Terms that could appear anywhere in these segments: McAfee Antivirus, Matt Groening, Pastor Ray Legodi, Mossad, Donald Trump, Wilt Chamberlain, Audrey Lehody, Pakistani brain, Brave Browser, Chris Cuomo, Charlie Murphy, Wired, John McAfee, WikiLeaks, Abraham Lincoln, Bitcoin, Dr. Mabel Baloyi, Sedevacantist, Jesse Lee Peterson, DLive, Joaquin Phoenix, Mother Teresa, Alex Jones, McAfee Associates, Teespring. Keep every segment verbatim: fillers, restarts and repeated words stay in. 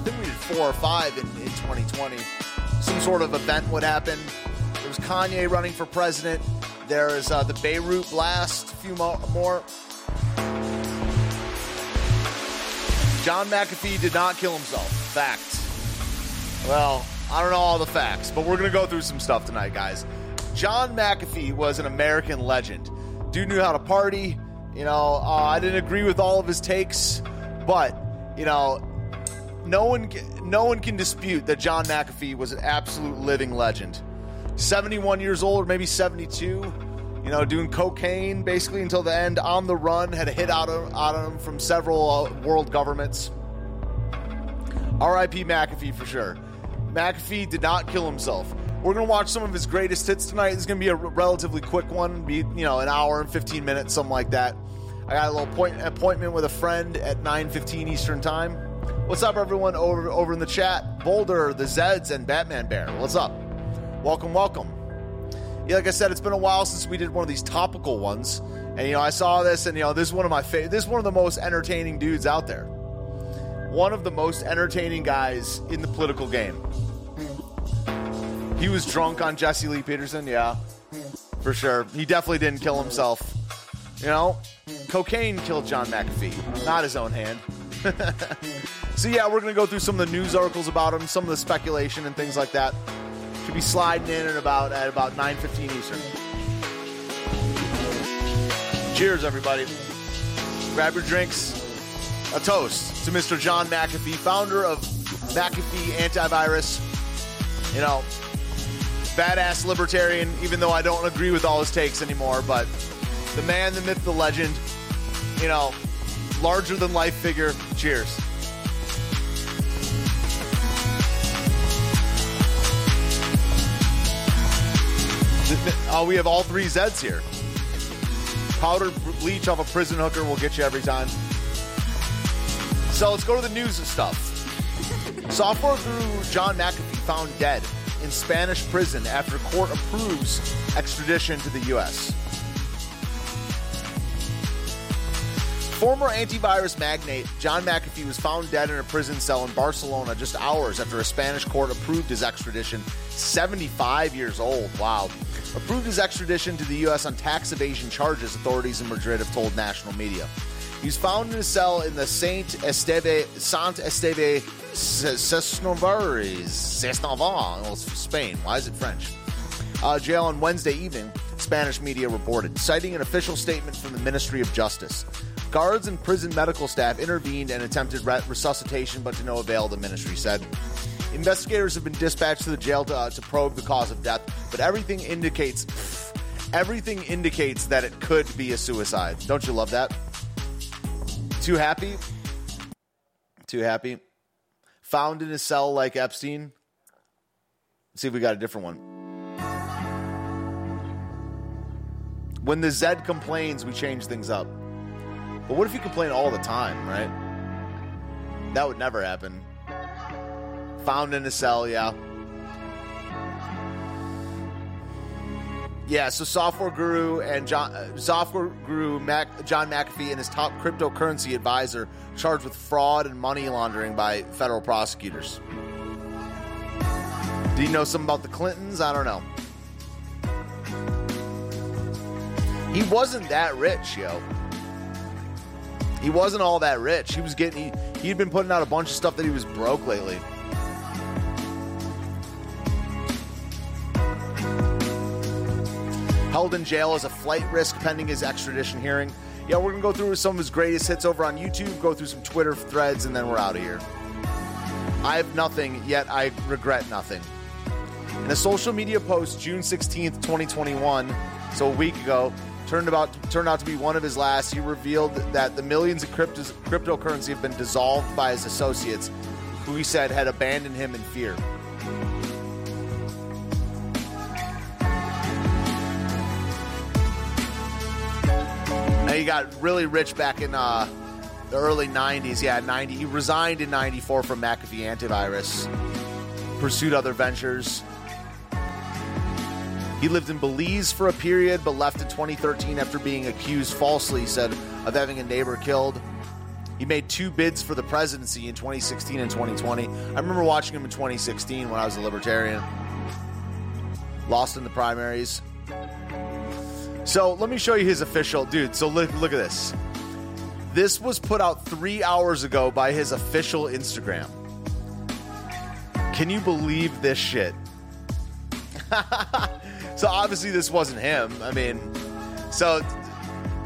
think we did four or five in, in twenty twenty. Some sort of event would happen. There was Kanye running for president. There is uh, the Beirut blast, a few mo- more. John McAfee did not kill himself. Fact. Well, I don't know all the facts, but we're going to go through some stuff tonight, guys. John McAfee was an American legend. Dude knew how to party. You know, uh, I didn't agree with all of his takes, but, you know, No one, no one can dispute that John McAfee was an absolute living legend. seventy-one years old, or maybe seventy-two, you know, doing cocaine basically until the end, on the run, had a hit out of, out of him from several uh, world governments. R I P McAfee for sure. McAfee did not kill himself. We're going to watch some of his greatest hits tonight. It's going to be a relatively quick one, be, you know, an hour and fifteen minutes, something like that. I got a little point, appointment with a friend at nine fifteen Eastern Time. What's up, everyone over over in the chat? Boulder, the Zeds, and Batman Bear. What's up? Welcome, welcome. Yeah, like I said, it's been a while since we did one of these topical ones, and you know, I saw this, and you know, this is one of my favorite. This is one of the most entertaining dudes out there. One of the most entertaining guys in the political game. He was drunk on Jesse Lee Peterson, yeah, for sure. He definitely didn't kill himself. You know, cocaine killed John McAfee, not his own hand. So yeah, we're going to go through some of the news articles about him, some of the speculation and things like that. Should be sliding in at about at about nine fifteen Eastern. Cheers, everybody. Grab your drinks. A toast to Mister John McAfee, founder of McAfee Antivirus. You know, badass libertarian, even though I don't agree with all his takes anymore, but the man, the myth, the legend, you know, larger than life figure. Cheers. Oh, we have all three Zeds here. Powdered bleach off a prison hooker will get you every time. So let's go to the news and stuff. Software guru John McAfee found dead in Spanish prison after court approves extradition to the U S. Former antivirus magnate John McAfee was found dead in a prison cell in Barcelona just hours after a Spanish court approved his extradition. seventy-five years old. Wow. Approved his extradition to the U S on tax evasion charges, authorities in Madrid have told national media. He was found in a cell in the Saint Esteve, Sant Esteve Cesnovar, Spain. Why is it French? Uh, jail on Wednesday evening, Spanish media reported, citing an official statement from the Ministry of Justice. Guards and prison medical staff intervened and attempted resuscitation, but to no avail, the ministry said. Investigators have been dispatched to the jail to, uh, to probe the cause of death, but everything indicates pff, everything indicates that it could be a suicide. Don't you love that? Too happy? Too happy? Found in a cell like Epstein? Let's see if we got a different one. When the Zed complains, we change things up. But what if you complain all the time, right? That would never happen. Found in a cell, yeah. Yeah, so software guru and John, uh, software guru Mac, John McAfee and his top cryptocurrency advisor charged with fraud and money laundering by federal prosecutors. Do you know something about the Clintons? I don't know. He wasn't that rich, yo. He wasn't all that rich. He was getting, he, he'd been putting out a bunch of stuff that he was broke lately. held in jail as a flight risk pending his extradition hearing. Yeah, we're going to go through some of his greatest hits over on YouTube, go through some Twitter threads, and then we're out of here. I have nothing, yet I regret nothing. In a social media post, June sixteenth, twenty twenty-one, so a week ago, turned about turned out to be one of his last, he revealed that the millions of cryptos, cryptocurrency have been dissolved by his associates, who he said had abandoned him in fear. Now he got really rich back in uh, the early nineties. Yeah, ninety. He resigned in ninety-four from McAfee Antivirus, pursued other ventures. He lived in Belize for a period, but left in twenty thirteen after being accused falsely, he said, of having a neighbor killed. He made two bids for the presidency in twenty sixteen and twenty twenty. I remember watching him in twenty sixteen when I was a libertarian. Lost in the primaries. So let me show you his official, dude. So look, look at this. This was put out three hours ago by his official Instagram. Can you believe this shit? So obviously this wasn't him. I mean, so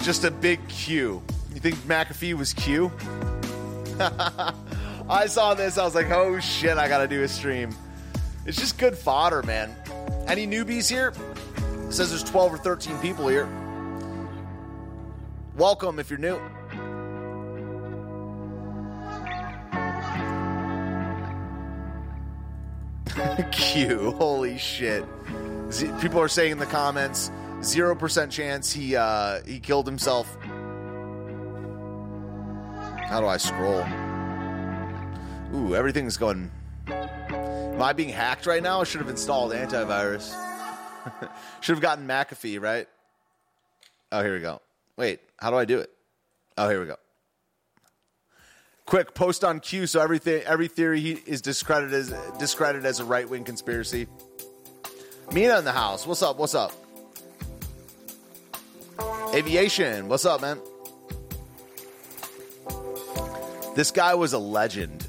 just a big Q. You think McAfee was Q? I saw this. I was like, oh shit, I got to do a stream. It's just good fodder, man. Any newbies here? It says there's twelve or thirteen people here. Welcome if you're new. Q, holy shit. Z- people are saying in the comments, zero percent chance he uh, he killed himself. How do I scroll? Ooh, everything's going... Am I being hacked right now? I should have installed antivirus. Should have gotten McAfee, right? Oh, here we go. Wait, how do I do it? Oh, here we go. Quick, post on Q so every, th- every theory he is discredited as, discredited as a right-wing conspiracy. Mina in the house. What's up? What's up? Aviation. What's up, man? This guy was a legend.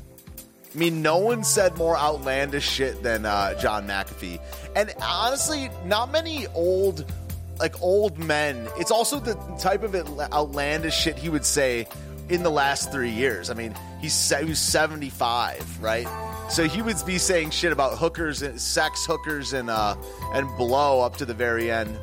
I mean, no one said more outlandish shit than uh, John McAfee. And honestly, not many old, like old men. It's also the type of outlandish shit he would say in the last three years. I mean, he's, he was seventy-five, right? So he would be saying shit about hookers and sex hookers and uh, and blow up to the very end.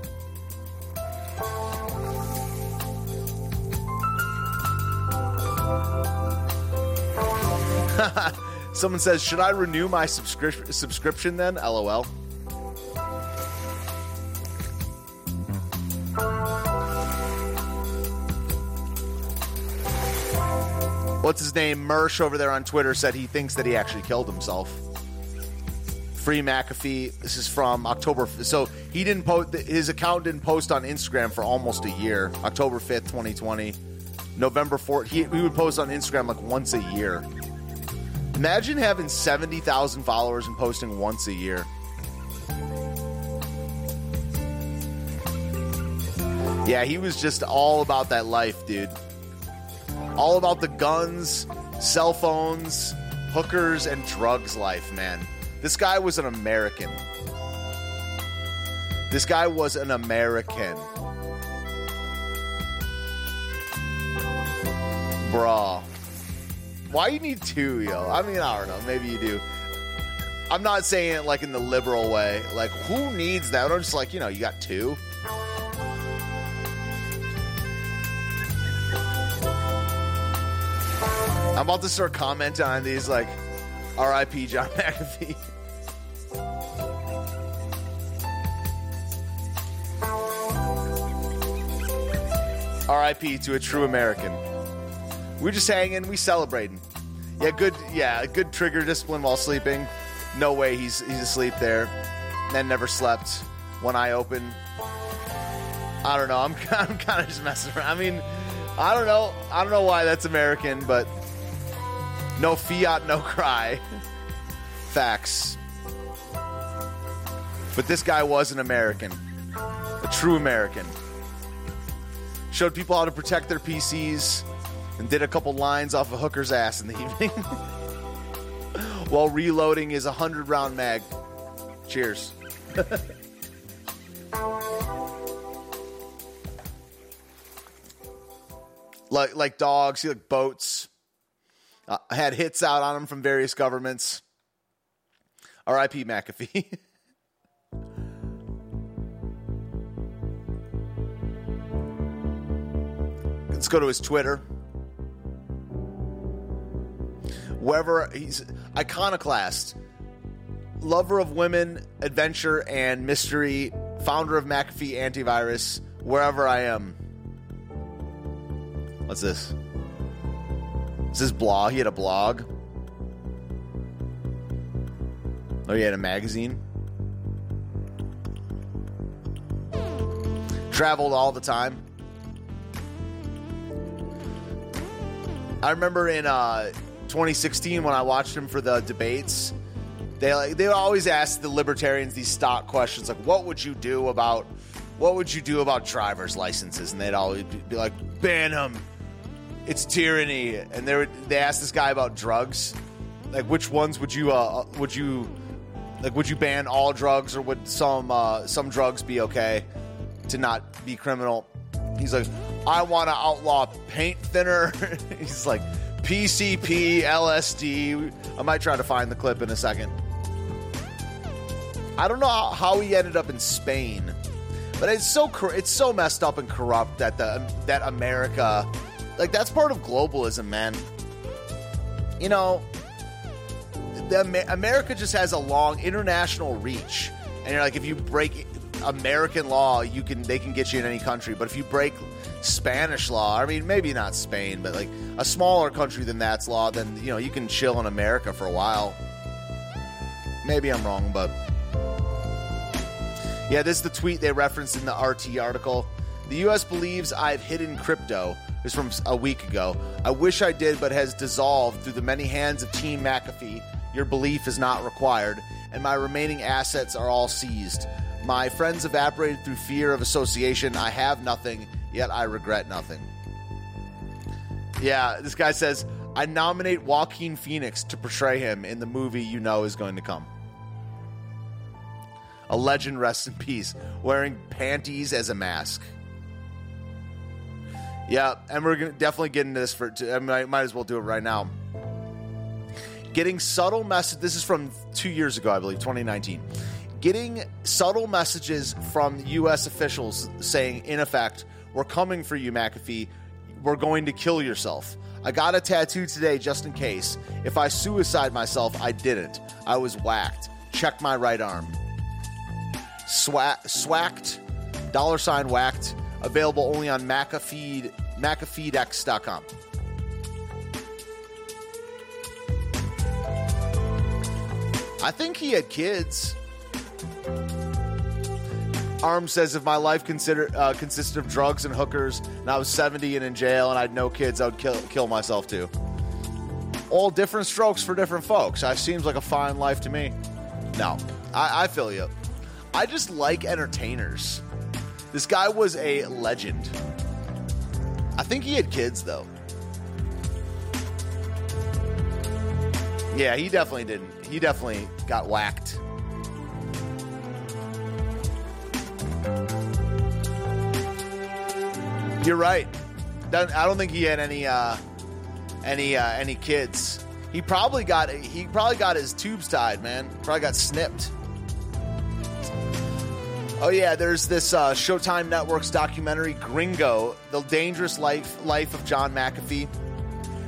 Someone says, should I renew my subscri- subscription then? LOL. What's his name? Mersh over there on Twitter said he thinks that he actually killed himself. Free McAfee. This is from October. So he didn't post, his account didn't post on Instagram for almost a year. October fifth, twenty twenty. November fourth. He, he would post on Instagram like once a year. Imagine having seventy thousand followers and posting once a year. Yeah, he was just all about that life, dude. All about the guns, cell phones, hookers, and drugs life, man. This guy was an American. This guy was an American. Bruh. Why you need two, yo? I mean, I don't know. Maybe you do. I'm not saying it like in the liberal way. Like, who needs that? I'm just like, you know, you got two. I'm about to start commenting on these, like, R I P John McAfee. R I P to a true American. We're just hanging. We celebrating. Yeah, good. Yeah, good trigger discipline while sleeping. No way he's he's asleep there. And never slept. One eye open. I don't know. I'm I'm kind of just messing around. I mean, I don't know. I don't know why that's American, but. No fiat, no cry. Facts. But this guy was an American. A true American. Showed people how to protect their P Cs and did a couple lines off a hooker's ass in the evening while reloading his one hundred round mag. Cheers. like like dogs, he like boats. Uh, had hits out on him from various governments. R I P McAfee. Let's go to his Twitter. Wherever he's iconoclast, lover of women, adventure, and mystery, founder of McAfee Antivirus, wherever I am. What's this? Is this blog? He had a blog. Oh, he had a magazine. Traveled all the time. I remember in uh, twenty sixteen when I watched him for the debates, they like they always ask the libertarians these stock questions like, "What would you do about what would you do about driver's licenses?" And they'd always be like, "Ban them. It's tyranny." And they were, they asked this guy about drugs, like which ones would you uh, would you like would you ban all drugs or would some uh, some drugs be okay to not be criminal? He's like, I want to outlaw paint thinner. He's like, P C P, L S D. I might try to find the clip in a second. I don't know how he ended up in Spain, but it's so it's so messed up and corrupt that the that America, like that's part of globalism, man. You know, the America just has a long international reach, and you're like, if you break American law, you can they can get you in any country, but if you break Spanish law, I mean, maybe not Spain, but like a smaller country than that's law, then, you know, you can chill in America for a while. Maybe I'm wrong, but yeah, this is the tweet they referenced in the R T article. The U S believes I've hidden crypto. It's from a week ago. I wish I did, but has dissolved through the many hands of Team McAfee. Your belief is not required, and my remaining assets are all seized. My friends evaporated through fear of association. I have nothing, yet I regret nothing. Yeah, this guy says, I nominate Joaquin Phoenix to portray him in the movie you know is going to come. A legend rests in peace, wearing panties as a mask. Yeah, and we're gonna definitely get into this. For I might, might as well do it right now. Getting subtle message. This is from two years ago, I believe, twenty nineteen. Getting subtle messages from U S officials saying, in effect, we're coming for you, McAfee. We're going to kill yourself. I got a tattoo today just in case. If I suicide myself, I didn't. I was whacked. Check my right arm. Swa- swacked. Dollar sign whacked. Available only on McAfee, McAfee Dex dot com. I think he had kids. Arm says, if my life consider, uh, consisted of drugs and hookers and I was seventy and in jail and I had no kids, I would kill, kill myself too. All different strokes for different folks. That seems like a fine life to me. No, I, I feel you. I just like entertainers. This guy was a legend. I think he had kids, though. Yeah, he definitely didn't. He definitely got whacked. You're right. I don't think he had any, uh, any, uh, any kids. He probably got he probably got his tubes tied, man. Probably got snipped. Oh yeah, there's this uh, Showtime Network's documentary, Gringo: The Dangerous Life Life of John McAfee.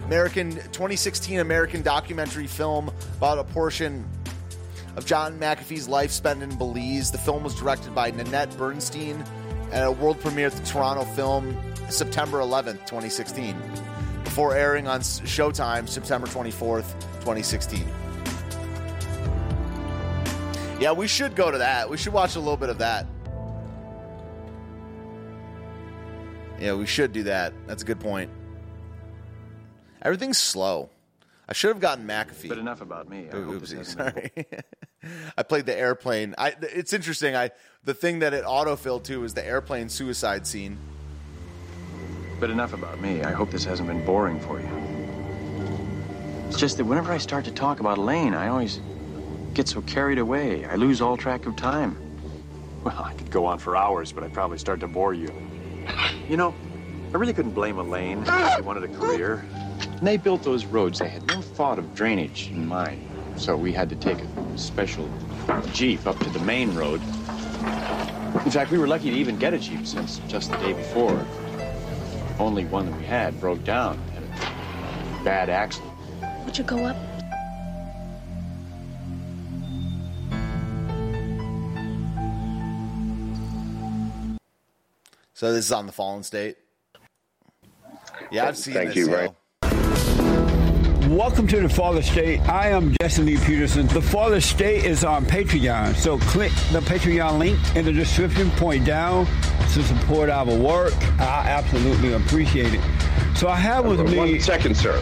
American twenty sixteen American documentary film about a portion of John McAfee's life spent in Belize. The film was directed by Nanette Bernstein. At a world premiere at the Toronto Film September eleventh, twenty sixteen, before airing on Showtime September twenty-fourth, twenty sixteen. Yeah, we should go to that. We should watch a little bit of that. Yeah, we should do that. That's a good point. Everything's slow. I should have gotten McAfee. But enough about me. I Oopsie, hope sorry. I played the airplane. I, it's interesting. I the thing that it autofilled to is the airplane suicide scene. But enough about me. I hope this hasn't been boring for you. It's just that whenever I start to talk about Elaine, I always get so carried away. I lose all track of time. Well, I could go on for hours, but I'd probably start to bore you. You know, I really couldn't blame Elaine. She wanted a career. And they built those roads. They had no thought of drainage in mind. So we had to take a special jeep up to the main road. In fact, we were lucky to even get a jeep since just the day before. Only one that we had broke down at a bad accident. Would you go up? So this is on the Fallen State. Yeah, I've seen Thank this. Thank you, so. Ray. Welcome to The Fallen State. I am Jesse Lee Peterson. The Fallen State is on Patreon, so click the Patreon link in the description, point down, to support our work. I absolutely appreciate it. So I have with me... One second, sir.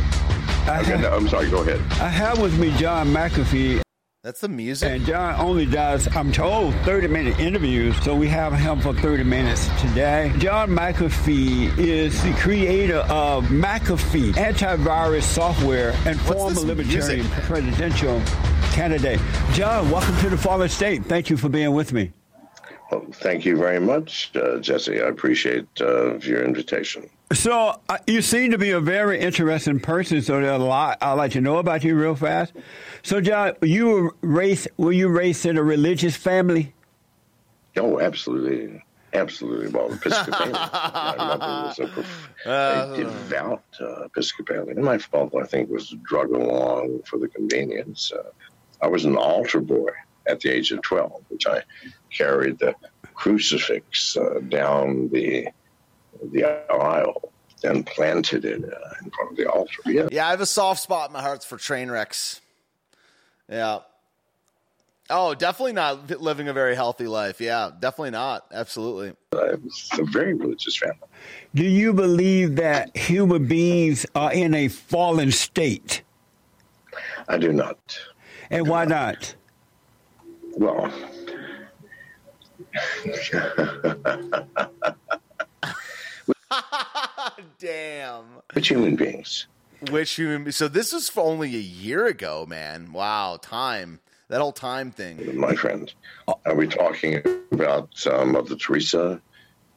I okay, have, no, I'm sorry, go ahead. I have with me John McAfee. That's the music. And John only does, I'm told, thirty-minute interviews, so we have him for thirty minutes today. John McAfee is the creator of McAfee Antivirus Software and former libertarian music? presidential candidate. John, welcome to The Fallen State. Thank you for being with me. Well, thank you very much, uh, Jesse. I appreciate uh, your invitation. So uh, you seem to be a very interesting person, so there's a lot I'd like to know about you real fast. So, John, you were raised, were you raised in a religious family? Oh, absolutely. Absolutely. Well, Episcopalian. My mother was a, prof- uh, a devout uh, Episcopalian. And my father, I think, was drug along for the convenience. Uh, I was an altar boy at the age of twelve, which I carried the crucifix uh, down the... the aisle and planted it uh, in front of the altar. Yeah. yeah, I have a soft spot in my heart for train wrecks. Yeah. Oh, definitely not living a very healthy life. Yeah, definitely not. Absolutely. Uh, it's a very religious family. Do you believe that human beings are in a fallen state? I do not. And do why not? not? Well... Damn. Which human beings? Which human beings? So this was for only a year ago, man. Wow, time. That whole time thing. My friend, oh. Are we talking about um, Mother Teresa?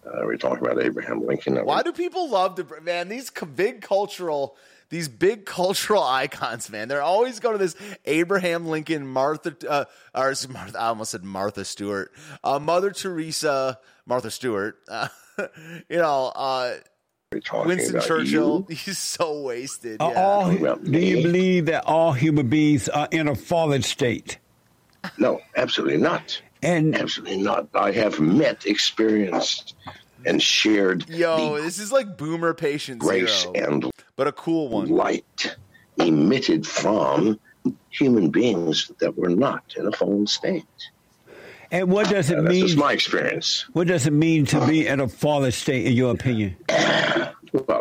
Uh, are we talking about Abraham Lincoln? Why we- do people love to... Man, these big cultural... These big cultural icons, man. They're always going to this Abraham Lincoln, Martha, uh, or Martha, I almost said Martha Stewart, uh, Mother Teresa, Martha Stewart, uh, you know, uh, Winston Churchill. You? He's so wasted. Yeah. All, do you believe that all human beings are in a fallen state? No, absolutely not. And absolutely not. I have met, experienced, and shared. Yo, this is like boomer patience. Grace zero. and But a cool one. Light emitted from human beings that were not in a fallen state. And what does it uh, mean? This is my experience. What does it mean to be in a fallen state, in your opinion? Well,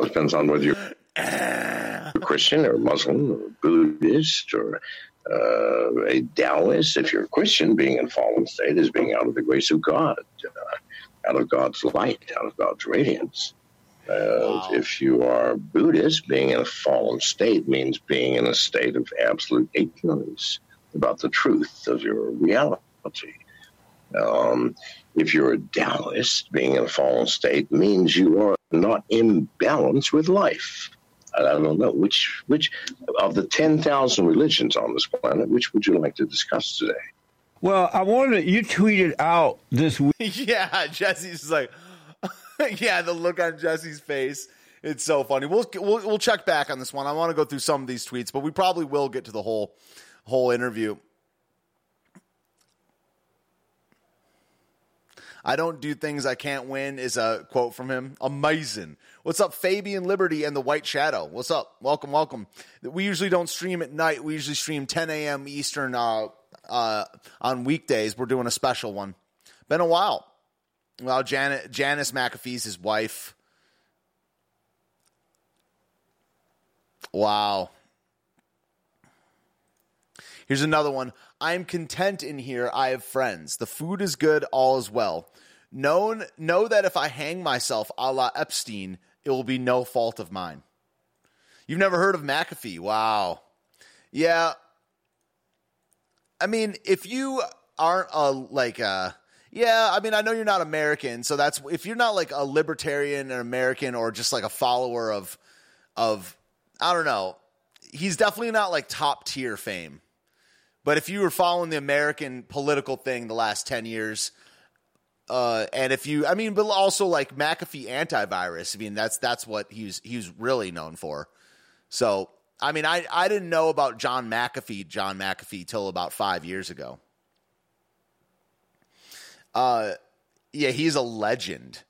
it depends on whether you're a Christian or Muslim or Buddhist or uh, a Taoist. If you're a Christian, being in a fallen state is being out of the grace of God, uh, out of God's light, out of God's radiance. Uh, wow. If you are Buddhist, being in a fallen state means being in a state of absolute ignorance about the truth of your reality. Um, if you're a Taoist, being in a fallen state means you are not in balance with life. I don't know. Which which of the ten thousand religions on this planet, which would you like to discuss today? Well, I wanted to, you tweeted out this week. Yeah, Jesse's like... Yeah, the look on Jesse's face. It's so funny. We'll, we'll we'll check back on this one. I want to go through some of these tweets, but we probably will get to the whole whole interview. I don't do things I can't win is a quote from him. Amazing. What's up, Fabian Liberty and the White Shadow? What's up? Welcome, welcome. We usually don't stream at night. We usually stream ten a.m. Eastern uh, uh, on weekdays. We're doing a special one. Been a while. Well, Jan- Janice McAfee's his wife. Wow. Here's another one. I'm content in here. I have friends. The food is good. All is well. Known, know that if I hang myself a la Epstein, it will be no fault of mine. You've never heard of McAfee? Wow. Yeah. I mean, if you aren't a, like a... yeah, I mean, I know you're not American, so that's, if you're not like a libertarian and American or just like a follower of, of, I don't know, he's definitely not like top tier fame. But if you were following the American political thing the last ten years, uh, and if you, I mean, but also like McAfee Antivirus, I mean, that's, that's what he's, he's really known for. So, I mean, I, I didn't know about John McAfee, John McAfee till about five years ago. Uh, yeah, he's a legend.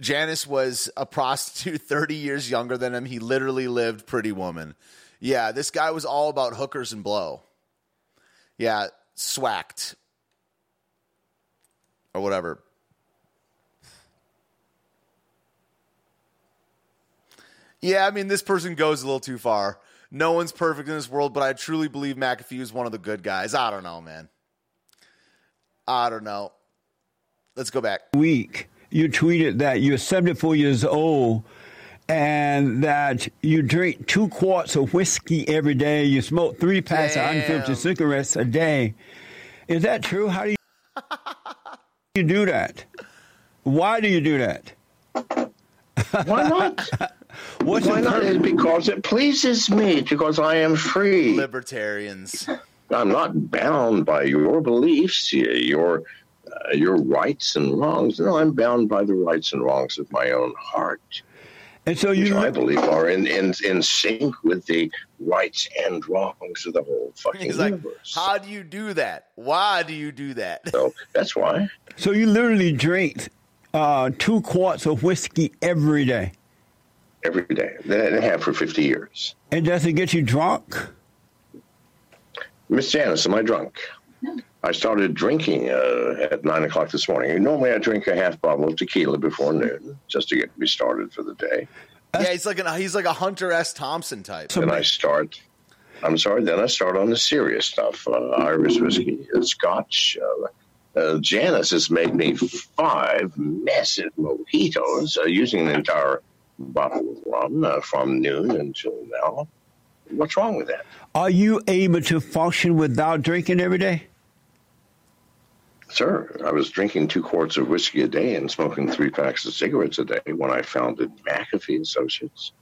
Janice was a prostitute thirty years younger than him. He literally lived Pretty Woman. Yeah, this guy was all about hookers and blow. Yeah, swacked. Or whatever. Yeah, I mean, this person goes a little too far. No one's perfect in this world, but I truly believe McAfee is one of the good guys. I don't know, man. I don't know. Let's go back. Week, you tweeted that you're seventy-four years old and that you drink two quarts of whiskey every day. You smoke three packs Damn. of unfiltered cigarettes a day. Is that true? How do you, you do that? Why do you do that? Why not? What's Why not? It's because it pleases me, because I am free. Libertarians. I'm not bound by your beliefs, your uh, your rights and wrongs. No, I'm bound by the rights and wrongs of my own heart. And so you, which I believe are in, in, in sync with the rights and wrongs of the whole fucking like, universe. How do you do that? Why do you do that? So that's why. So you literally drink uh, two quarts of whiskey every day. Every day. That I have for fifty years. And does it get you drunk? Miss Janice, am I drunk? No. I started drinking uh, at nine o'clock this morning. Normally I drink a half bottle of tequila before noon just to get me started for the day. Yeah, he's like, an, he's like a Hunter S. Thompson type. Then I start, I'm sorry, then I start on the serious stuff. Uh, Irish whiskey, scotch. Uh, uh, Janice has made me five massive mojitos uh, using an entire bottle of rum uh, from noon until now. What's wrong with that? Are you able to function without drinking every day? Sir, I was drinking two quarts of whiskey a day and smoking three packs of cigarettes a day when I founded McAfee Associates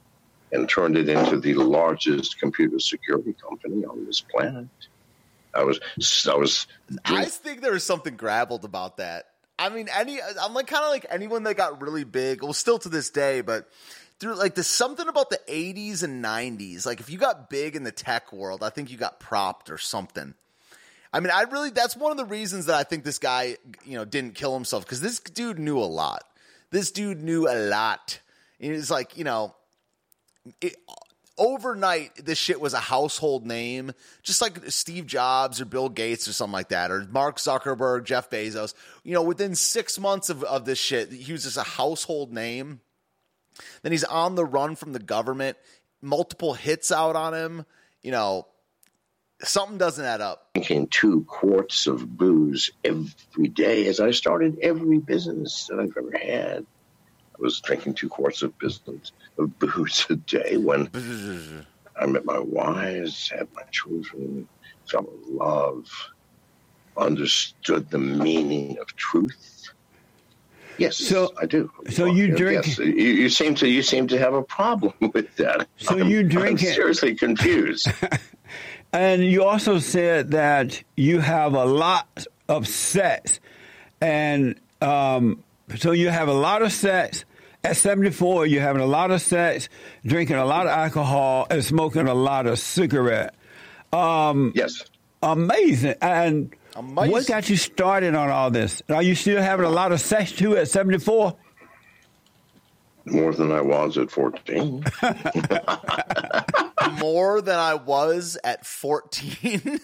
and turned it into the largest computer security company on this planet. I was, I was. Drink- I think there was something grappled about that. I mean, any, I'm like kind of like anyone that got really big, well, still to this day, but. Through, like, there's something about the eighties and nineties. Like, if you got big in the tech world, I think you got propped or something. I mean, I really – that's one of the reasons that I think this guy, you know, didn't kill himself because this dude knew a lot. This dude knew a lot. And it was like, you know, it, overnight this shit was a household name, just like Steve Jobs or Bill Gates or something like that or Mark Zuckerberg, Jeff Bezos. You know, within six months of, of this shit, he was just a household name. Then he's on the run from the government, multiple hits out on him. You know, something doesn't add up. Drinking two quarts of booze every day as I started every business that I've ever had. I was drinking two quarts of business of booze a day when I met my wives, had my children, fell in love, understood the meaning of truth. Yes, so, I do. So well, you drink. Yes, you, you seem to you seem to have a problem with that. So I'm, you drink. I'm it. seriously confused. And you also said that you have a lot of sex, and um, so you have a lot of sex at seventy-four. You're having a lot of sex, drinking a lot of alcohol, and smoking a lot of cigarette. Um, yes, amazing and. Amazing. What got you started on all this? Are you still having a lot of sex, too, at seventy-four? More than I was at fourteen. More than I was at fourteen.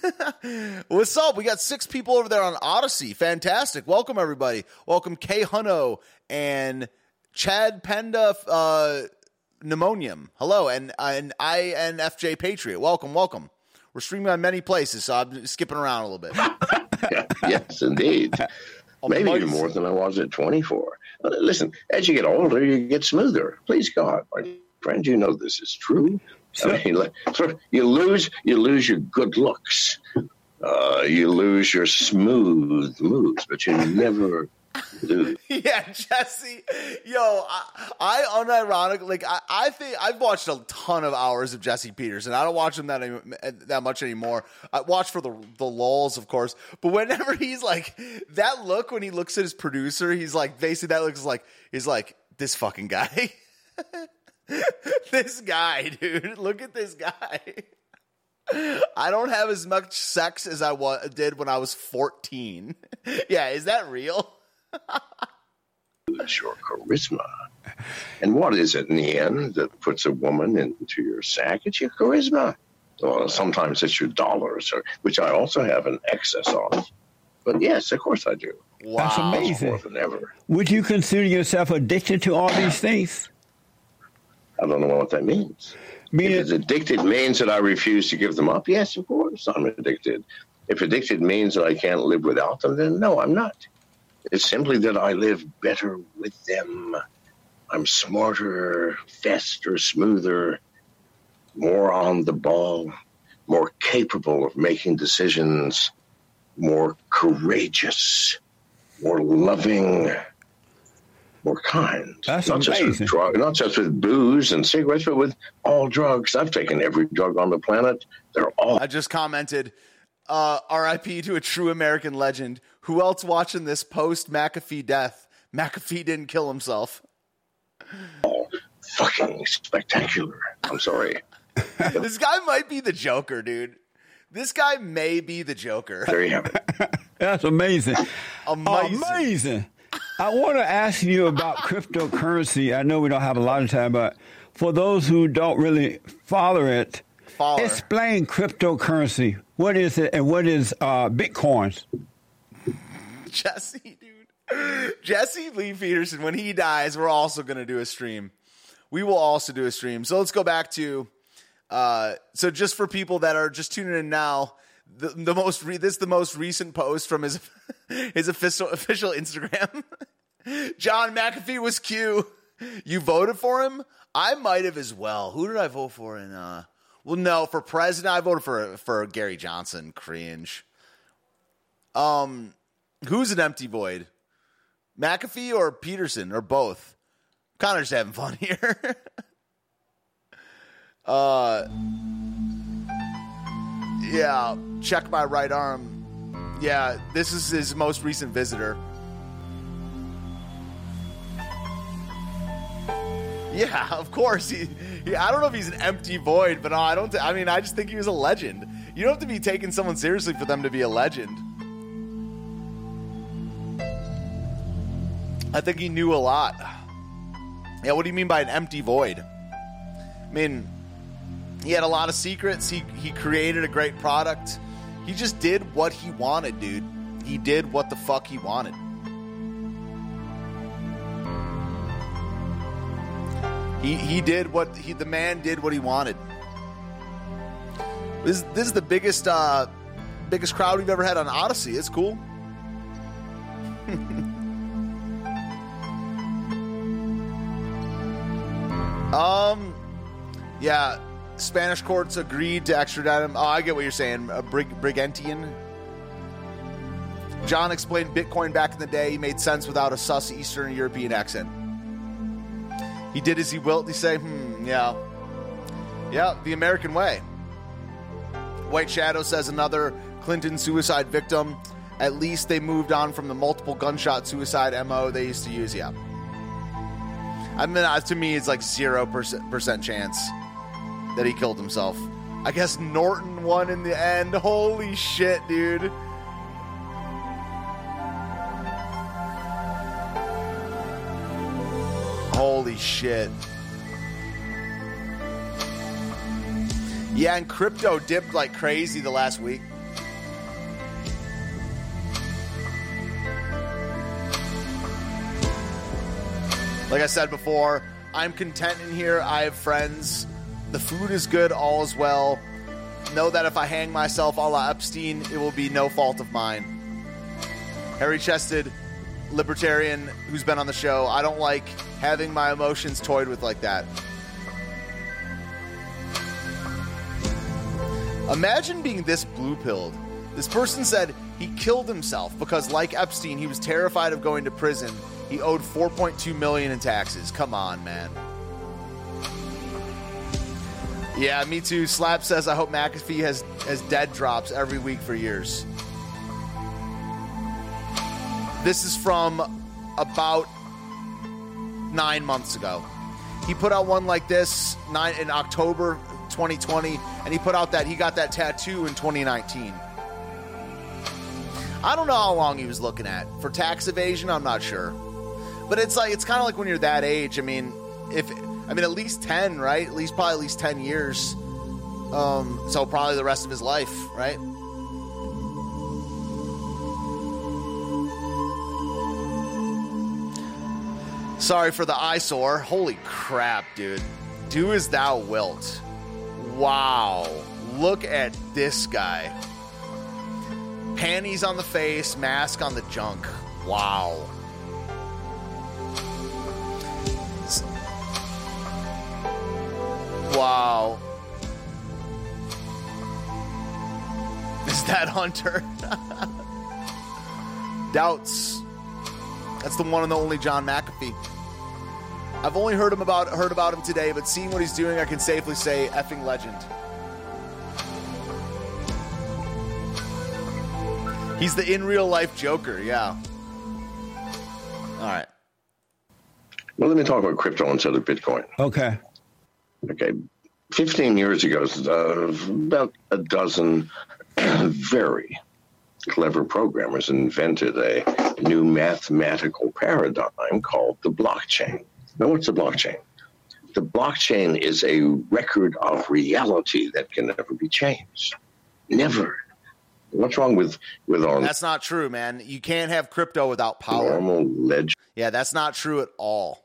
What's up? We got six people over there on Odyssey. Fantastic. Welcome, everybody. Welcome, Kay Hunno and Chad Panda uh, Pneumonium. Hello. And, and I N F J Patriot. Welcome, welcome. We're streaming on many places, so I'm skipping around a little bit. Yeah, yes, indeed. Maybe even more than I was at twenty-four. But listen, as you get older, you get smoother. Please, God, my friend, you know this is true. I mean, you lose, you lose your good looks. uh, you lose your smooth moves, but you never do. Yeah, Jesse. Yo, I, I unironically, like, I, I think I've watched a ton of hours of Jesse Peterson. I don't watch him that any, that much anymore. I watch for the the lulls, of course. But whenever he's like that look, when he looks at his producer, he's like basically that looks like he's like this fucking guy. This guy, dude. Look at this guy. I don't have as much sex as I wa- did when I was fourteen. Yeah, is that real? It's your charisma. And what is it in the end that puts a woman into your sack? It's your charisma. Well, sometimes it's your dollars, or, which I also have an excess of. But yes, of course I do. Wow. That's amazing. More than ever. Would you consider yourself addicted to all these things? I don't know what that means. Mean if it's addicted means that I refuse to give them up, yes, of course, I'm addicted. If addicted means that I can't live without them, then no, I'm not. It's simply that I live better with them. I'm smarter, faster, smoother, more on the ball, more capable of making decisions, more courageous, more loving, more kind. That's not amazing. Just with drug, not just with booze and cigarettes, but with all drugs. I've taken every drug on the planet. They're all. I just commented, uh, R I P to a true American legend. Who else watching this post McAfee death? McAfee didn't kill himself. Oh, fucking spectacular. I'm sorry. This guy might be the Joker, dude. This guy may be the Joker. There you have it. That's amazing. Amazing. Amazing. I want to ask you about cryptocurrency. I know we don't have a lot of time, but for those who don't really follow it, follow. Explain cryptocurrency. What is it and what is uh, Bitcoin? Jesse, dude. Jesse Lee Peterson, when he dies, we're also going to do a stream. We will also do a stream. So let's go back to, uh, so just for people that are just tuning in now, The, the most re- this is the most recent post from his his official official Instagram. John McAfee was Q. You voted for him? I might have as well. Who did I vote for? In uh, well, no, for president I voted for for Gary Johnson. Cringe. Um, who's an empty void? McAfee or Peterson or both? I'm kind of just having fun here. uh. Yeah, check my right arm. Yeah, this is his most recent visitor. Yeah, of course. He, he, I don't know if he's an empty void, but no, I don't. Th- I mean, I just think he was a legend. You don't have to be taking someone seriously for them to be a legend. I think he knew a lot. Yeah, what do you mean by an empty void? I mean... He had a lot of secrets. He he created a great product. He just did what he wanted, dude. He did what the fuck he wanted. He he did what he the man did what he wanted. This this is the biggest uh, biggest crowd we've ever had on Odyssey. It's cool. um, yeah. Spanish courts agreed to extradite him. Oh, I get what you're saying. A Brig- Brigentian. John explained Bitcoin back in the day. He made sense without a sus Eastern European accent. He did as he willed. He say, hmm, yeah. Yeah, the American way. White Shadow says another Clinton suicide victim. At least they moved on from the multiple gunshot suicide M O they used to use. Yeah. I mean, to me, it's like zero percent chance that he killed himself. I guess Norton won in the end. Holy shit, dude. Holy shit. Yeah, and crypto dipped like crazy the last week. Like I said before, I'm content in here. I have friends. The food is good, all is well. Know that if I hang myself a la Epstein, it will be no fault of mine. Hairy chested, libertarian who's been on the show. I don't like having my emotions toyed with like that. Imagine being this blue-pilled. This person said he killed himself because, like Epstein, he was terrified of going to prison. He owed four point two million dollars in taxes. Come on, man. Yeah, me too. Slap says, I hope McAfee has, has dead drops every week for years. This is from about nine months ago. He put out one like this nine in October twenty twenty, and he put out that he got that tattoo in twenty nineteen. I don't know how long he was looking at for tax evasion. I'm not sure, but it's like it's kind of like when you're that age. I mean, if I mean at least ten, right? At least probably at least ten years. Um, so probably the rest of his life, right? Sorry for the eyesore. Holy crap, dude. Do as thou wilt. Wow. Look at this guy. Panties on the face, mask on the junk. Wow. Wow. Is that Hunter? Doubts. That's the one and the only John McAfee. I've only heard him about heard about him today, but seeing what he's doing, I can safely say effing legend. He's the in real life Joker, yeah. All right. Well, let me talk about crypto instead of Bitcoin. Okay. Okay. Fifteen years ago, uh, about a dozen very clever programmers invented a new mathematical paradigm called the blockchain. Now, what's the blockchain? The blockchain is a record of reality that can never be changed. Never. What's wrong with, with our... That's not true, man. You can't have crypto without power. Normal ledgers. Yeah, that's not true at all.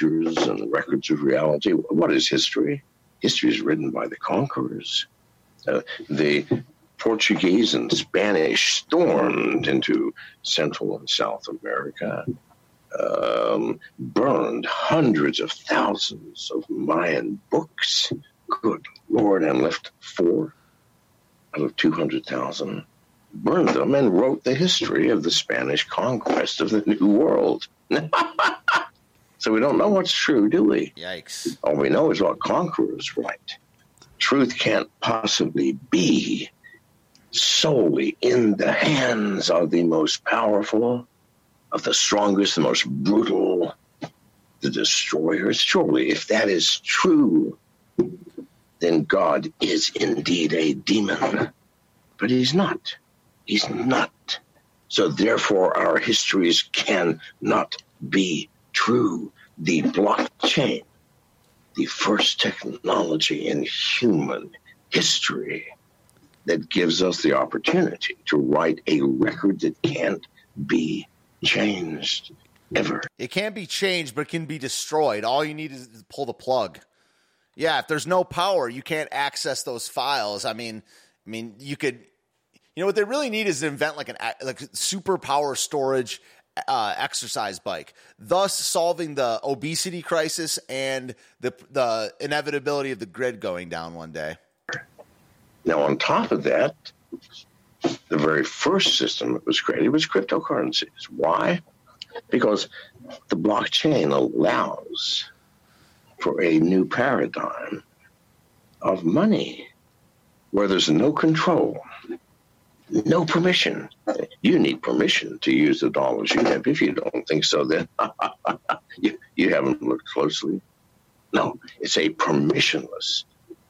And records of reality. What is history? History is written by the conquerors. Uh, the... Portuguese and Spanish stormed into Central and South America, um, burned hundreds of thousands of Mayan books, good Lord, and left four out of two hundred thousand, burned them and wrote the history of the Spanish conquest of the New World. So we don't know what's true, do we? Yikes. All we know is what conquerors write. Truth can't possibly be solely in the hands of the most powerful, of the strongest, the most brutal, the destroyers. Surely, if that is true, then God is indeed a demon. But he's not. He's not. So therefore, our histories cannot be true. The blockchain, the first technology in human history, that gives us the opportunity to write a record that can't be changed ever. It can't be changed, but it can be destroyed. All you need is to pull the plug. Yeah, if there's no power, you can't access those files. I mean, I mean, you could. You know what they really need is to invent like an like super power storage uh, exercise bike, thus solving the obesity crisis and the the inevitability of the grid going down one day. Now, on top of that, the very first system that was created was cryptocurrencies. Why? Because the blockchain allows for a new paradigm of money where there's no control, no permission. You need permission to use the dollars you have. If you don't think so, then you, you haven't looked closely. No, it's a permissionless,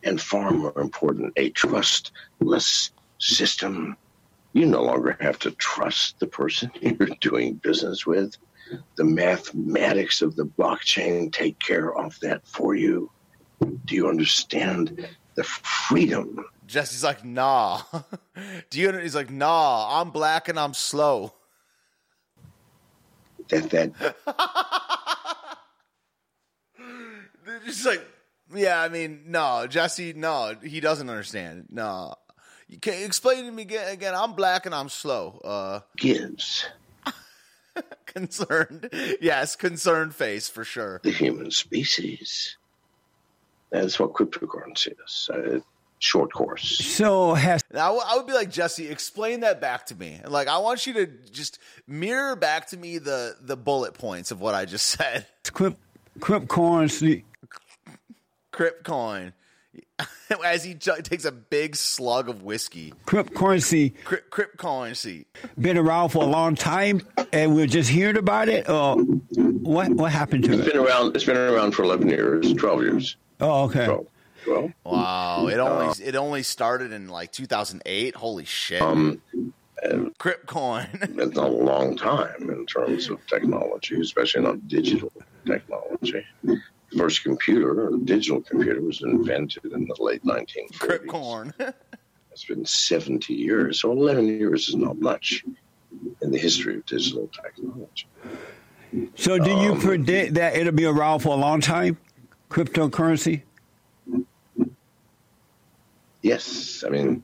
and far more important, a trustless system. You no longer have to trust the person you're doing business with. The mathematics of the blockchain take care of that for you. Do you understand the freedom? Jesse's like, nah. Do you? He's like, nah, I'm black and I'm slow. That, that. Just like, yeah, I mean, no, Jesse, no, he doesn't understand. No, you can't explain to me again. again I'm black and I'm slow. Uh, Gives concerned, yes, concerned face for sure. The human species. That's what cryptocurrency is. Uh, short course. So has- now, I would be like, Jesse, explain that back to me. And like, I want you to just mirror back to me the, the bullet points of what I just said. Crip, crip coin. Crip coin. As he ch- takes a big slug of whiskey. Cryptocurrency. Crypt, cryptocurrency. Been around for a long time, and we're just hearing about it. Or what? What happened to it's it? It's been around. It's been around for eleven years, twelve years. Oh, okay. twelve, twelve. Wow! It only uh, it only started in like two thousand eight. Holy shit! Um, Cryptcoin. It's a long time in terms of technology, especially not digital technology. The first computer, a digital computer, was invented in the late nineteen forties. It's been seventy years, so eleven years is not much in the history of digital technology. So do you um, predict that it'll be around for a long time, cryptocurrency? Yes. I mean,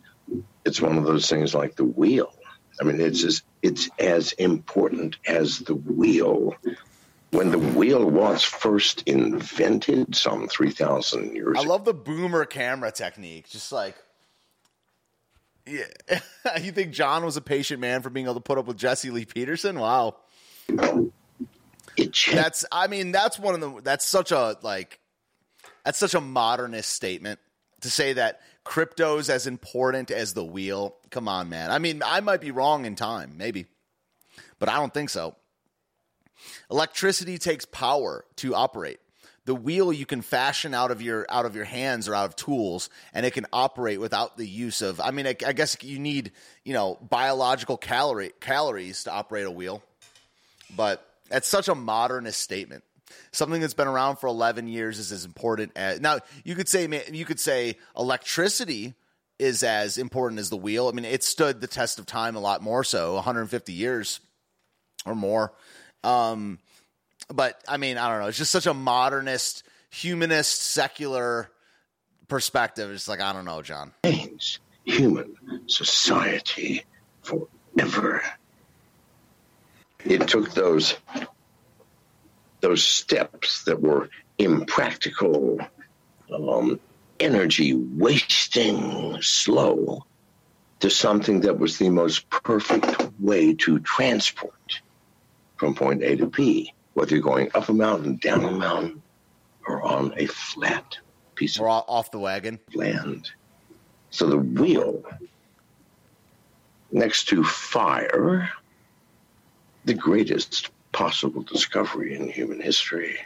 it's one of those things like the wheel. I mean, it's as, it's as important as the wheel. When the wheel was first invented, some three thousand years ago. I love the boomer camera technique. Just like, yeah. You think John was a patient man for being able to put up with Jesse Lee Peterson? Wow. It that's, I mean, that's one of the, that's such a, like, that's such a modernist statement to say that crypto's as important as the wheel. Come on, man. I mean, I might be wrong in time, maybe, but I don't think so. Electricity takes power to operate. The wheel you can fashion out of your out of your hands or out of tools, and it can operate without the use of. I mean, I, I guess you need you know biological calorie calories to operate a wheel, but that's such a modernist statement. Something that's been around for eleven years is as important as now. You could say you could say electricity is as important as the wheel. I mean, it stood the test of time a lot more so, one hundred fifty years or more. Um, but I mean, I don't know. It's just such a modernist, humanist, secular perspective. It's like, I don't know, John. Change human society forever. It took those, those steps that were impractical, um, energy wasting, slow, to something that was the most perfect way to transport from point A to B, whether you're going up a mountain, down a mountain, or on a flat piece or of off the wagon land. So the wheel, next to fire, the greatest possible discovery in human history.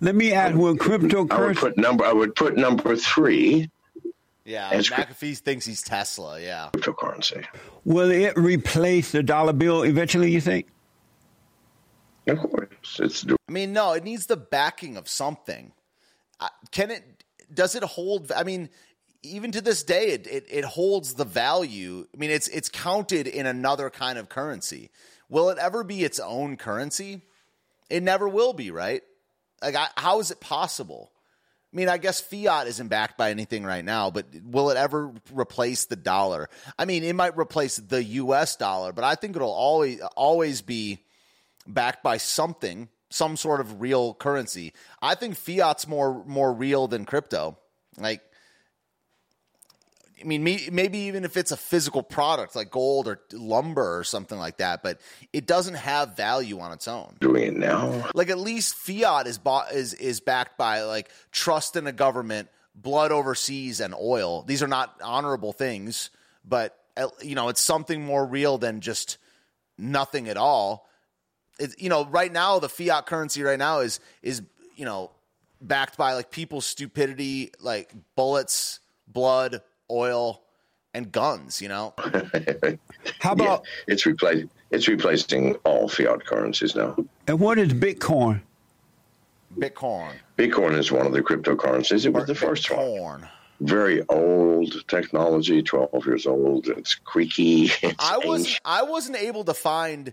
Let me add one cryptocurrency. I would put number. I would put number three. Yeah, McAfee thinks he's Tesla. Yeah, cryptocurrency. Will it replace the dollar bill eventually? You think? Of course. It's do- I mean, no, it needs the backing of something. Uh, can it, does it hold? I mean, even to this day, it, it, it holds the value. I mean, it's, it's counted in another kind of currency. Will it ever be its own currency? It never will be, right? Like, I, how is it possible? I mean, I guess fiat isn't backed by anything right now, but will it ever replace the dollar? I mean, it might replace the U S dollar, but I think it'll always, always be backed by something, some sort of real currency. I think fiat's more more real than crypto. Like, I mean, me, maybe even if it's a physical product like gold or lumber or something like that, but it doesn't have value on its own. Doing it now, like at least fiat is bought is is backed by like trust in a government, blood overseas, and oil. These are not honorable things, but you know, it's something more real than just nothing at all. It, you know, right now, the fiat currency right now is, is you know, backed by, like, people's stupidity, like, bullets, blood, oil, and guns, you know? How about... Yeah, it's, repla- it's replacing all fiat currencies now. And what is Bitcoin? Bitcoin. Bitcoin is one of the cryptocurrencies. It was the first Bitcoin. one. Very old technology, twelve years old. It's creaky. It's I wasn't, I wasn't able to find...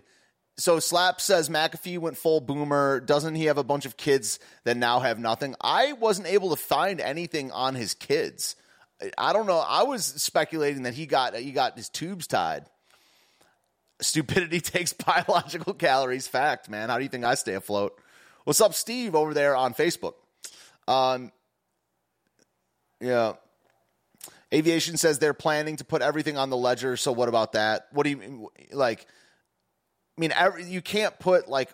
So Slap says McAfee went full boomer. Doesn't he have a bunch of kids that now have nothing? I wasn't able to find anything on his kids. I don't know. I was speculating that he got he got his tubes tied. Stupidity takes biological calories. Fact, man. How do you think I stay afloat? What's up, Steve, over there on Facebook? Um, yeah. Aviation says they're planning to put everything on the ledger. So what about that? What do you mean? Like, I mean, every, you can't put like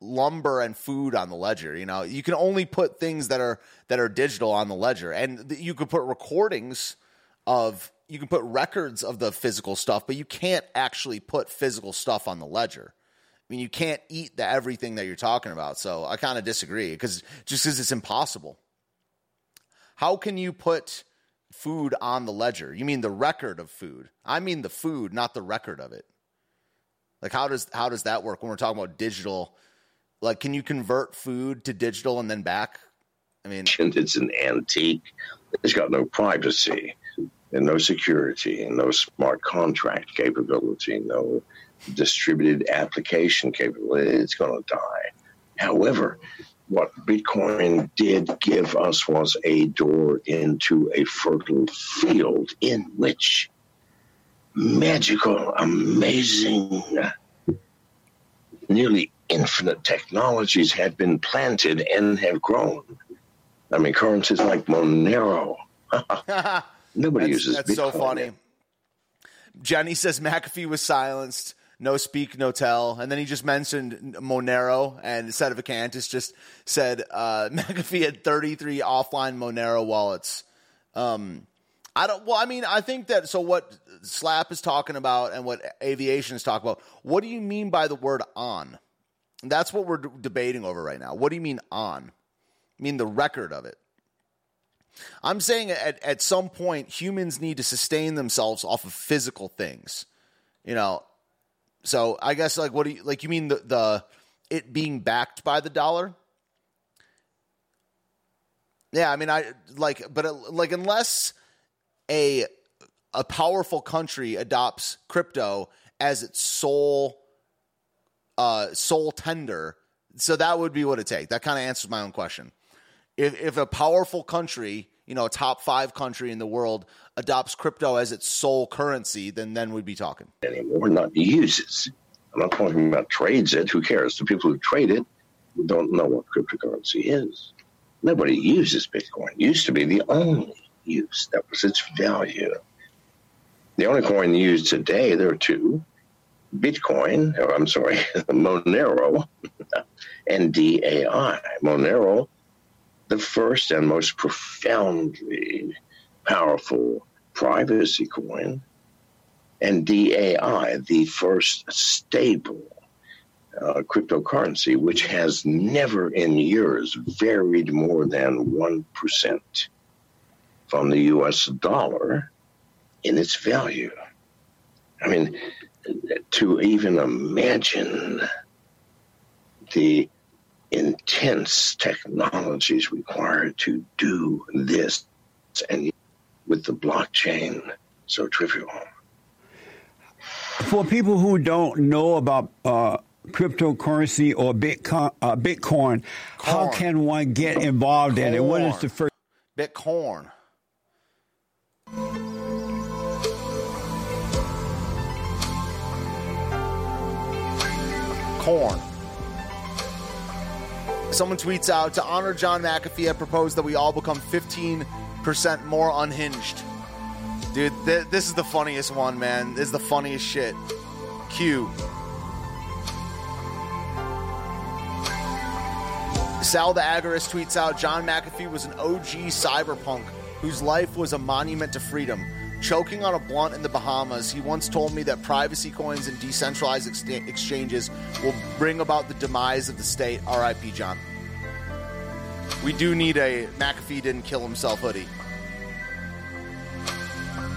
lumber and food on the ledger. You know, you can only put things that are that are digital on the ledger, and th- you could put recordings of, you can put records of the physical stuff, but you can't actually put physical stuff on the ledger. I mean, you can't eat the everything that you're talking about. So I kind of disagree, because just because it's impossible. How can you put food on the ledger? You mean the record of food? I mean the food, not the record of it. Like, how does how does that work when we're talking about digital? Like, can you convert food to digital and then back? I mean, it's an antique. It's got no privacy and no security and no smart contract capability, no distributed application capability. It's going to die. However, what Bitcoin did give us was a door into a fertile field in which magical, amazing, nearly infinite technologies have been planted and have grown. I mean, currencies like Monero. Nobody that's, uses that's Bitcoin. That's so funny. Yet. Jenny says McAfee was silenced. No speak, no tell. And then he just mentioned Monero, and instead of a cantus, just said uh, McAfee had thirty-three offline Monero wallets. Um, I don't. Well, I mean, I think that. So what Slap is talking about and what Aviation is talking about. What do you mean by the word on? That's what we're d- debating over right now. What do you mean on? I mean the record of it. I'm saying at, at some point, humans need to sustain themselves off of physical things, you know. So I guess, like, what do you, like, you mean the, the it being backed by the dollar? Yeah, I mean, I like, but it, like, unless a a powerful country adopts crypto as its sole uh, sole tender, so that would be what it takes. That kind of answers my own question. If, if a powerful country, you know, a top five country in the world adopts crypto as its sole currency, then then we'd be talking. Anymore, not uses. I'm not talking about trades it. Who cares? The people who trade it don't know what cryptocurrency is. Nobody uses Bitcoin. It used to be the only use. That was its value. The only coin used today, there are two. Bitcoin, or I'm sorry, Monero and D A I. Monero, the first and most profoundly powerful privacy coin, and D A I, the first stable uh, cryptocurrency, which has never in years varied more than one percent from the U S dollar in its value. I mean, to even imagine the intense technologies required to do this, and with the blockchain so trivial. For people who don't know about uh, cryptocurrency or Bitcoin, uh, Bitcoin how can one get involved Corn. in it? What is the first? Bitcoin. Corn. Someone tweets out, to honor John McAfee, I propose that we all become fifteen percent more unhinged. Dude, th- this is the funniest one, man. This is the funniest shit. Q. Sal the Agorist tweets out, John McAfee was an O G cyberpunk whose life was a monument to freedom. Choking on a blunt in the Bahamas, he once told me that privacy coins and decentralized ex- exchanges will bring about the demise of the state. R I P John. We do need a McAfee didn't kill himself hoodie.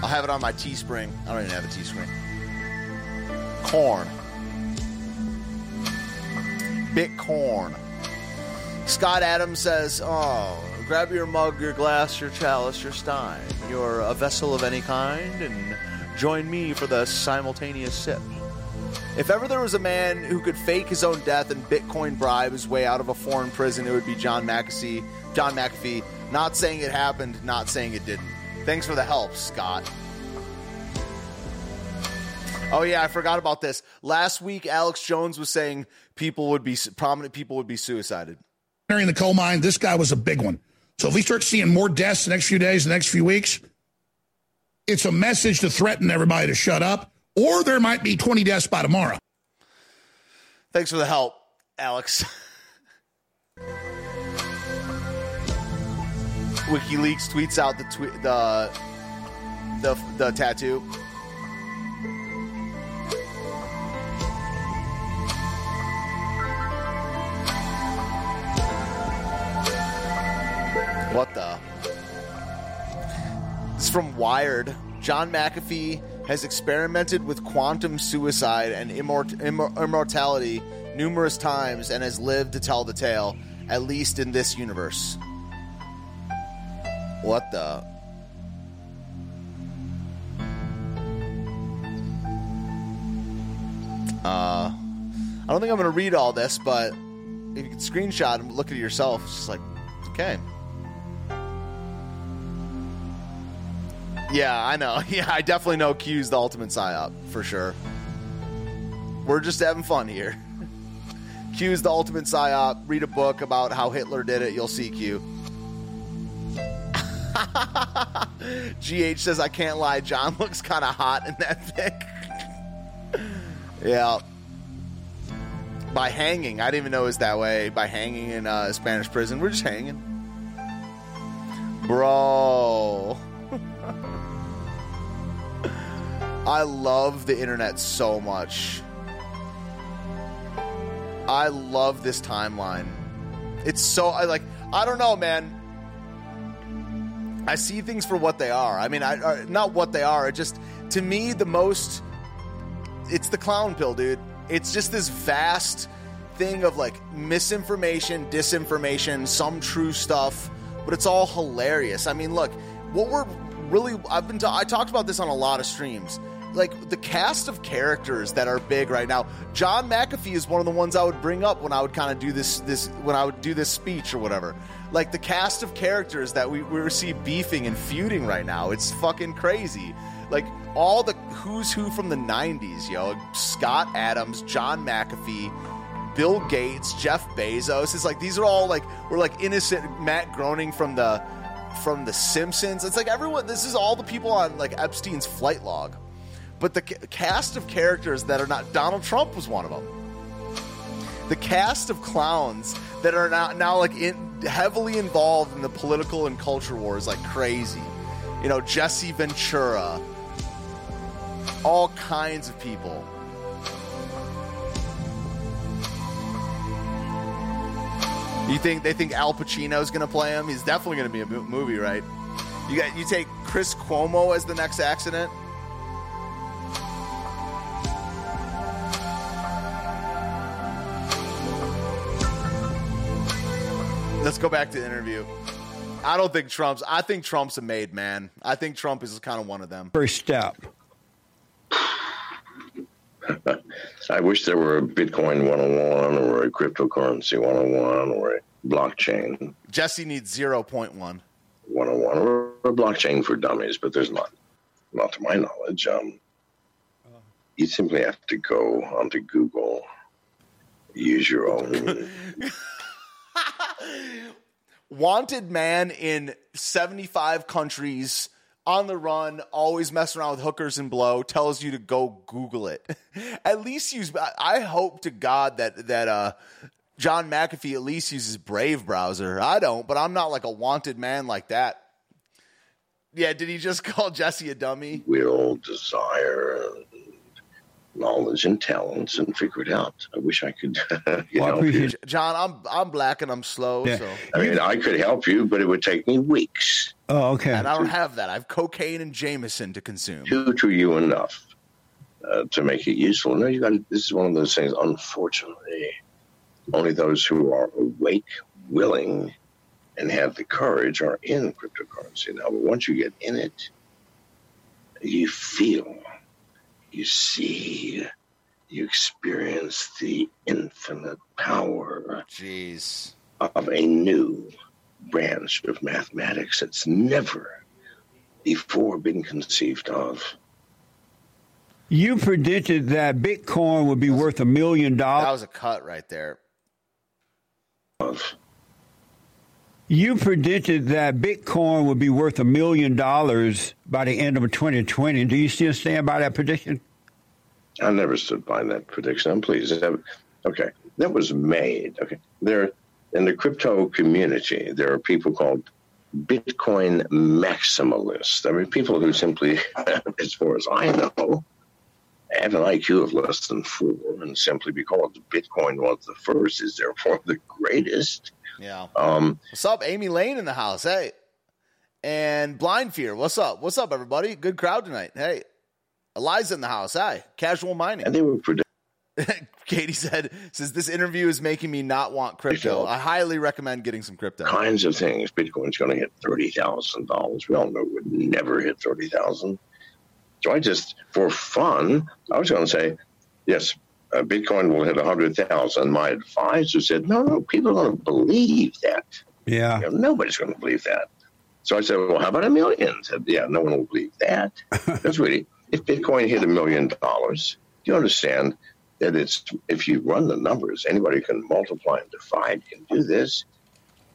I'll have it on my Teespring. I don't even have a Teespring. Corn. Bitcoin. Scott Adams says, oh, grab your mug, your glass, your chalice, your stein, your a vessel of any kind, and join me for the simultaneous sip. If ever there was a man who could fake his own death and Bitcoin bribe his way out of a foreign prison, it would be John McAfee. John McAfee. Not saying it happened, not saying it didn't. Thanks for the help, Scott. Oh yeah, I forgot about this. Last week, Alex Jones was saying people would be prominent people would be suicided. Entering the coal mine, this guy was a big one. So if we start seeing more deaths the next few days, the next few weeks, it's a message to threaten everybody to shut up, or there might be twenty deaths by tomorrow. Thanks for the help, Alex. WikiLeaks tweets out the tw- the, the the tattoo. What the? It's from Wired. John McAfee has experimented with quantum suicide and immort- immor- immortality numerous times and has lived to tell the tale, at least in this universe. What the? Uh, I don't think I'm going to read all this, but if you can screenshot and look at it yourself, it's just like, okay. Yeah, I know. Yeah, I definitely know Q's the ultimate psyop, for sure. We're just having fun here. Q's the ultimate psyop. Read a book about how Hitler did it. You'll see Q. G H says, I can't lie, John looks kind of hot in that pic. Yeah. By hanging. I didn't even know it was that way. By hanging in uh, a Spanish prison. We're just hanging. Bro. I love the internet so much. I love this timeline. It's so... I like. I don't know, man. I see things for what they are. I mean, I, I, not what they are. It just, to me, the most, it's the clown pill, dude. It's just this vast thing of like misinformation, disinformation, some true stuff, but it's all hilarious. I mean, look, what we're really, I've been, ta- I talked about this on a lot of streams. Like the cast of characters that are big right now. John McAfee is one of the ones I would bring up when I would kind of do this, this when I would do this speech or whatever. Like the cast of characters that we, we see beefing and feuding right now. It's fucking crazy. Like all the who's who from the nineties, yo. Scott Adams, John McAfee, Bill Gates, Jeff Bezos. It's like these are all like, we're like innocent Matt Groening from the from the Simpsons. It's like everyone, this is all the people on like Epstein's flight log. But the cast of characters that are not... Donald Trump was one of them. The cast of clowns that are not now like in, heavily involved in the political and culture wars like crazy. You know, Jesse Ventura. All kinds of people. You think they think Al Pacino's going to play him? He's definitely going to be a movie, right? You got you take Chris Cuomo as the next accident? Let's go back to the interview. I don't think Trump's... I think Trump's a made man. I think Trump is kind of one of them. First step. I wish there were a Bitcoin one oh one or a cryptocurrency one oh one or a blockchain. Jesse needs zero point one. one oh one or a blockchain for dummies, but there's not. Not to my knowledge. Um, you simply have to go onto Google, use your own... Wanted man in seventy-five countries on the run, always messing around with hookers and blow, tells you to go Google it. At least use, I hope to God that that uh John McAfee at least uses Brave Browser. I don't, but I'm not like a wanted man like that. Yeah, did he just call Jesse a dummy? Will, desire, knowledge and talents, and figure it out. I wish I could. You well, know, you. John, I'm I'm black and I'm slow. Yeah. So I mean, I could help you, but it would take me weeks. Oh, okay. And I don't have that. I have cocaine and Jameson to consume. Tutor you enough uh, to make it useful. No, you got. This is one of those things. Unfortunately, only those who are awake, willing, and have the courage are in cryptocurrency now. But once you get in it, you feel. You see, you experience the infinite power Jeez. Of a new branch of mathematics that's never before been conceived of. You predicted that Bitcoin would be was, worth a million dollars. That was a cut right there. Of You predicted that Bitcoin would be worth a million dollars by the end of twenty twenty. Do you still stand by that prediction? I never stood by that prediction. I'm pleased. Okay. That was made. Okay. There, in the crypto community, there are people called Bitcoin maximalists. I mean, people who simply, as far as I know, have an I Q of less than four, and simply because Bitcoin was the first, is therefore the greatest. Yeah. Um, what's up, Amy Lane in the house? Hey, and Blind Fear. What's up? What's up, everybody? Good crowd tonight. Hey, Eliza in the house. Hi, Casual Mining. And they were predicting. Katie said, "Says this interview is making me not want crypto. I highly recommend getting some crypto. Kinds of things. Bitcoin's going to hit thirty thousand dollars. We all know it would never hit thirty thousand. So I just, for fun, I was going to say, yes, uh, Bitcoin will hit a hundred thousand. My advisor said, no, no, people are going to believe that. Yeah, you know, nobody's going to believe that. So I said, well, how about a million? I said, yeah, no one will believe that. That's really, if Bitcoin hit a million dollars, you understand." That it's, if you run the numbers, anybody can multiply and divide and do this,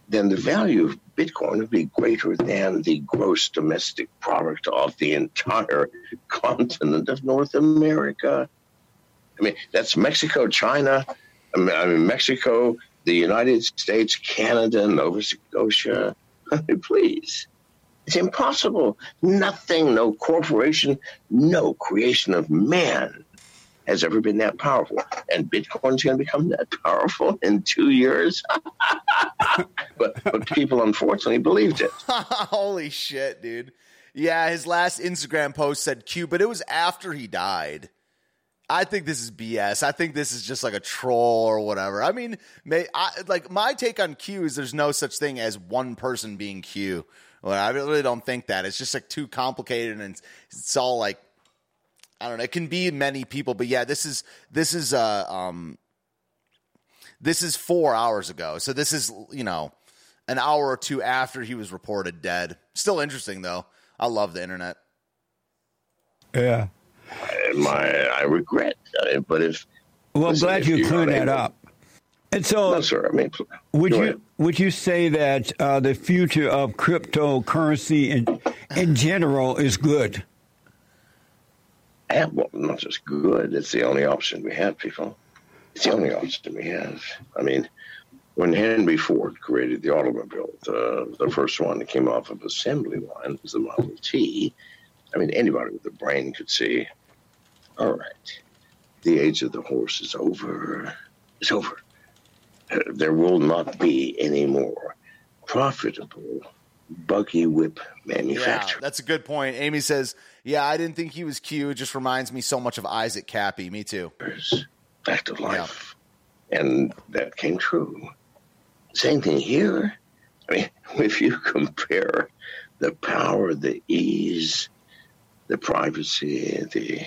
then the value of Bitcoin would be greater than the gross domestic product of the entire continent of North America. I mean, that's Mexico, China, I mean, I mean Mexico, the United States, Canada, Nova Scotia. I mean, please. It's impossible. Nothing, no corporation, no creation of man has ever been that powerful, and Bitcoin's going to become that powerful in two years. but but people unfortunately believed it. Holy shit, dude! Yeah, his last Instagram post said "Q," but it was after he died. I think this is B S. I think this is just like a troll or whatever. I mean, may, I, like my take on Q is there's no such thing as one person being Q. Well, I really don't think that. It's just like too complicated, and it's, it's all like. I don't know. It can be many people, but yeah, this is this is uh um this is four hours ago. So this is, you know, an hour or two after he was reported dead. Still interesting though. I love the internet. Yeah, I, my I regret, it, but if well, listen, glad if you cleared that able, up. And so, no, sir, I mean, would you ahead. would you say that uh, the future of cryptocurrency in in general is good? Well, not just good. It's the only option we have, people. It's the only option we have. I mean, when Henry Ford created the automobile, the, the first one that came off of assembly line was the Model T. I mean, anybody with a brain could see, all right, the age of the horse is over. It's over. There will not be any more profitable buggy whip manufacturer. Yeah, that's a good point. Amy says, yeah, I didn't think he was Q. It just reminds me so much of Isaac Cappy. Me too. Fact of life. Yeah. And that came true. Same thing here. I mean, if you compare the power, the ease, the privacy, the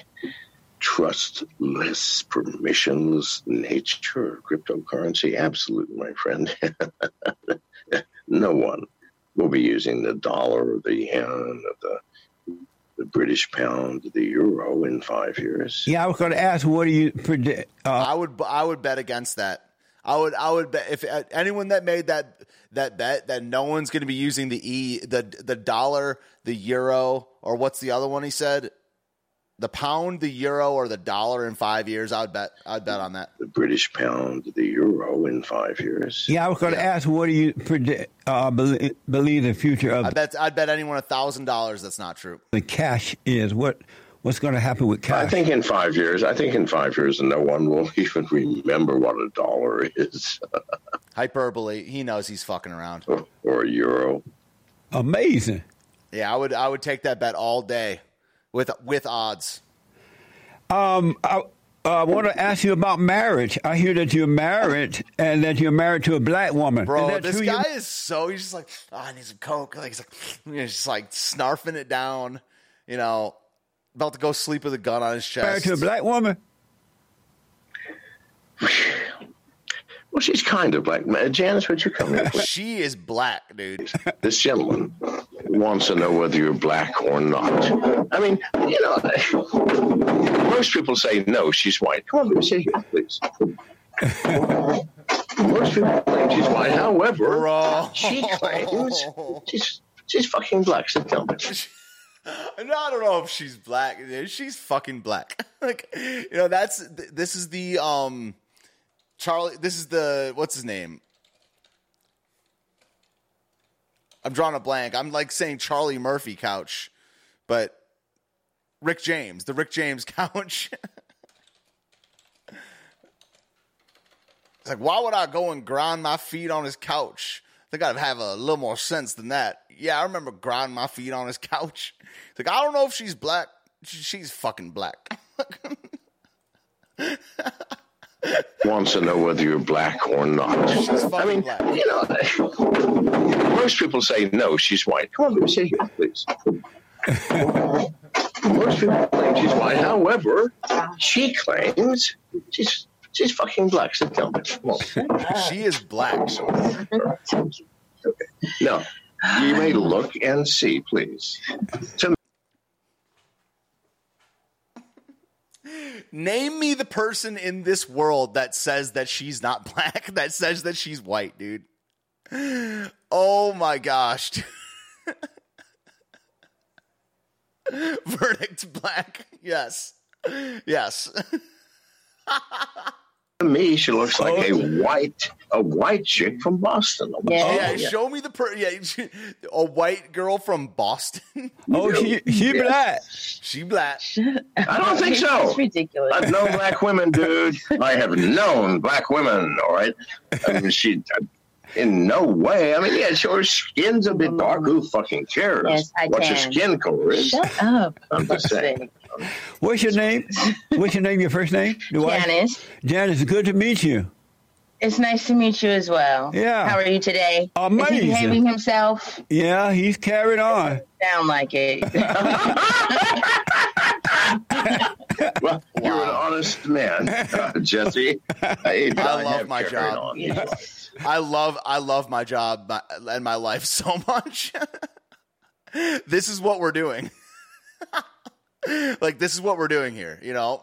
trustless, permissionless nature of cryptocurrency, absolutely, my friend. No one will be using the dollar, the yen, the the British pound, the euro in five years. Yeah, I was going to ask, what do you predict? Uh, I would, I would bet against that. I would, I would bet if uh, anyone that made that that bet that no one's going to be using the e the the dollar, the euro, or what's the other one? He said the pound, the euro, or the dollar in five years. I would bet, I'd bet on that. The British pound, the euro in five years. Yeah, I was going to yeah. ask, what do you predict? Uh, believe, believe the future of. I bet. I'd bet anyone a thousand dollars. That's not true. The cash is what. What's going to happen with cash? I think in five years. I think in five years, no one will even remember what a dollar is. Hyperbole. He knows he's fucking around. Or, or a euro. Amazing. Yeah, I would. I would take that bet all day, with with odds. Um. I- I uh, want to ask you about marriage. I hear that you're married and that you're married to a black woman. Bro, this guy you... is so, he's just like, oh, I need some coke. Like, he's like, he's just like snarfing it down, you know, about to go sleep with a gun on his chest. Married to a black woman? Well, she's kind of black. Janice, would you come in? She is black, dude. This gentleman wants to know whether you're black or not. I mean, you know, most people say, no, she's white. Come on, let me sit here, please. Russian claims she's white. However, Bro. she claims she's, she's fucking black. So tell me. And I don't know if she's black. She's fucking black. Like, you know, that's this is the um Charlie. This is the what's his name? I'm drawing a blank. I'm like saying Charlie Murphy couch, but Rick James, the Rick James couch. It's like, why would I go and grind my feet on his couch? I think I'd have a little more sense than that. Yeah, I remember grinding my feet on his couch. It's like, I don't know if she's black. She's fucking black. Wants to know whether you're black or not. She's I mean, black. You know, most people say, no, she's white. Come on, let me sit here, please. Most people claim she's white. However, she claims she's... She's fucking black, so tell me. Well, she is black. So. Okay. No, you may look and see, please. To- Name me the person in this world that says that she's not black, that says that she's white, dude. Oh, my gosh. Verdict black. Yes. Yes. To me, she looks like oh, a white, a white chick from Boston. Yeah, yeah. Show me the per- yeah, she, a white girl from Boston. Oh, she, she yeah. black. She black. I don't think so. That's ridiculous. I've known black women, dude. I have known black women. All right, I mean, she in no way. I mean, yeah, her skin's a bit dark. Who fucking cares? Yes, I What's can. Your skin color is? Shut up. I'm just saying. What's your name? What's your name? Your first name? Do Janice. I? Janice, good to meet you. It's nice to meet you as well. Yeah. How are you today? Amazing. Is he behaving himself? Yeah, he's carried on. Sound like it. Well, wow. You're an honest man, uh, Jesse. I, I love my job. Yes. I love, I love my job and my life so much. This is what we're doing. Like, this is what we're doing here, you know?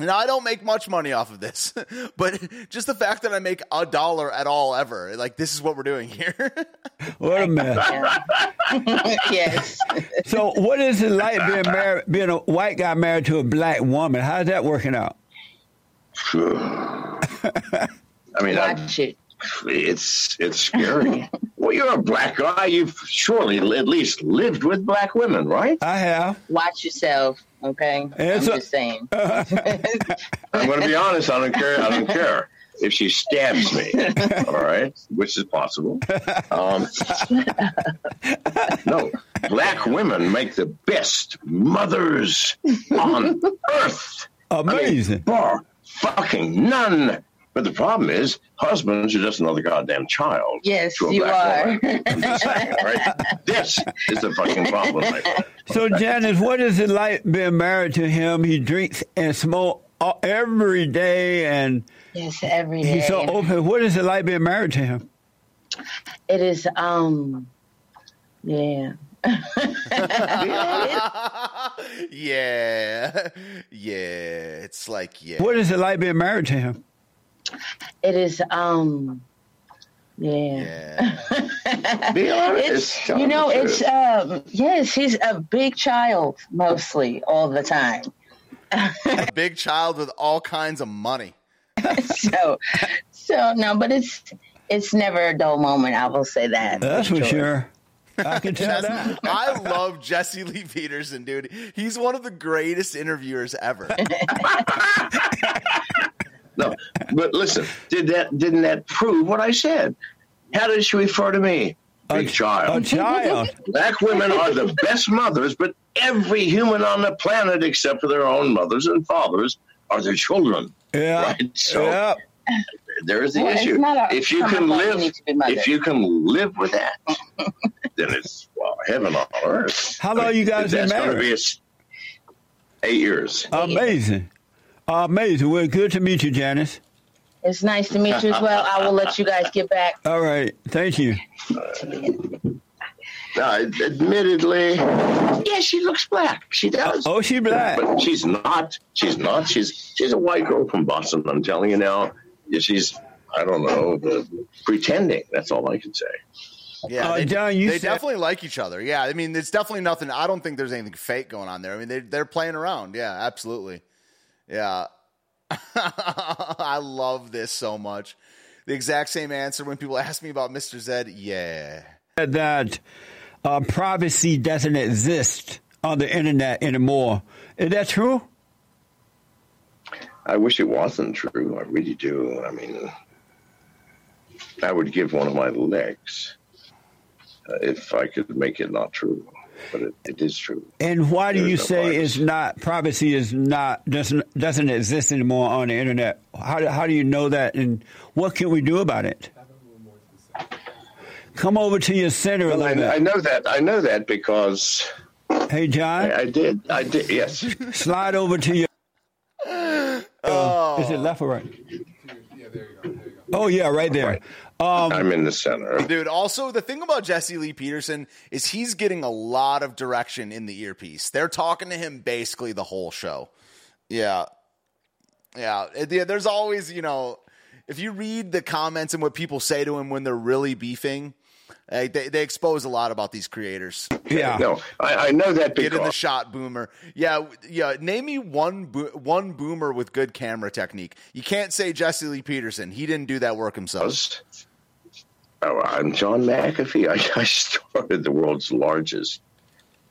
Now, I don't make much money off of this, but just the fact that I make a dollar at all ever, like, this is what we're doing here. What a mess. Yes. So what is it like being married, being a white guy married to a black woman? How's that working out? I mean, Watch I, it. It's, it's scary. Well, you're a black guy. You've surely at least lived with black women, right? I have. Watch yourself, okay? It's I'm a- just saying. I'm going to be honest. I don't care. I don't care if she stabs me, all right? Which is possible. Um, no, black women make the best mothers on earth. Amazing. I mean, bar fucking none. But the problem is, husbands are just another goddamn child. Yes, to a you black are. Woman. I'm just saying, right? This is the fucking problem. Right? So, Janice, what is it like being married to him? He drinks and smokes every day, and yes, every day. He's so open. What is it like being married to him? It is, um, yeah. yeah, yeah. It's like yeah. What is it like being married to him? It is, um, yeah. yeah. Be honest, it's, you know, it's, um, yes, he's a big child mostly all the time. A big child with all kinds of money. so, so no, but it's, it's never a dull moment. I will say that. That's for sure. sure. I can tell that. I love Jesse Lee Peterson, dude. He's one of the greatest interviewers ever. No, but listen, did that, didn't that prove what I said? How did she refer to me? Big a, child. A child. Black women are the best mothers, but every human on the planet except for their own mothers and fathers are their children. Yeah. Right? So yeah. There's the well, issue. A, if you can live you if you can live with that, then it's well, heaven on earth. How long I mean, you guys been married? Be a, eight years. Amazing. Uh, amazing. Well, good to meet you, Janice. It's nice to meet you as well. I will let you guys get back. All right. Thank you. Uh, admittedly, yeah, she looks black. She does. Oh, she's black. But she's not. She's not. She's she's a white girl from Boston, I'm telling you now. She's I don't know, the pretending. That's all I can say. Yeah, they, uh, they said, definitely like each other. Yeah, I mean, it's definitely nothing. I don't think there's anything fake going on there. I mean, they, they're playing around. Yeah, absolutely. Yeah. I love this so much. The exact same answer when people ask me about Mister Zed. Yeah. That uh, privacy doesn't exist on the internet anymore. Is that true? I wish it wasn't true. I really do. I mean, I would give one of my legs uh, if I could make it not true, but it, it is true. And why do There's you no say privacy. It's not privacy is not doesn't doesn't exist anymore on the internet? How how do you know that, and what can we do about it? Come over to your center. Well, I, I know that. I know that because. Hey, John. I, I did. I did. Yes. Slide over to your. Oh. Is it left or right? Yeah, there you go. There you go. Oh, yeah, right there. Right. Um, I'm in the center. Dude, also, the thing about Jesse Lee Peterson is he's getting a lot of direction in the earpiece. They're talking to him basically the whole show. Yeah. Yeah. yeah there's always, you know, if you read the comments and what people say to him when they're really beefing, They, they expose a lot about these creators. Yeah, no, I, I know that. Because. Get in the shot, boomer. Yeah, yeah. Name me one bo- one boomer with good camera technique. You can't say Jesse Lee Peterson. He didn't do that work himself. Oh, I'm John McAfee. I, I started the world's largest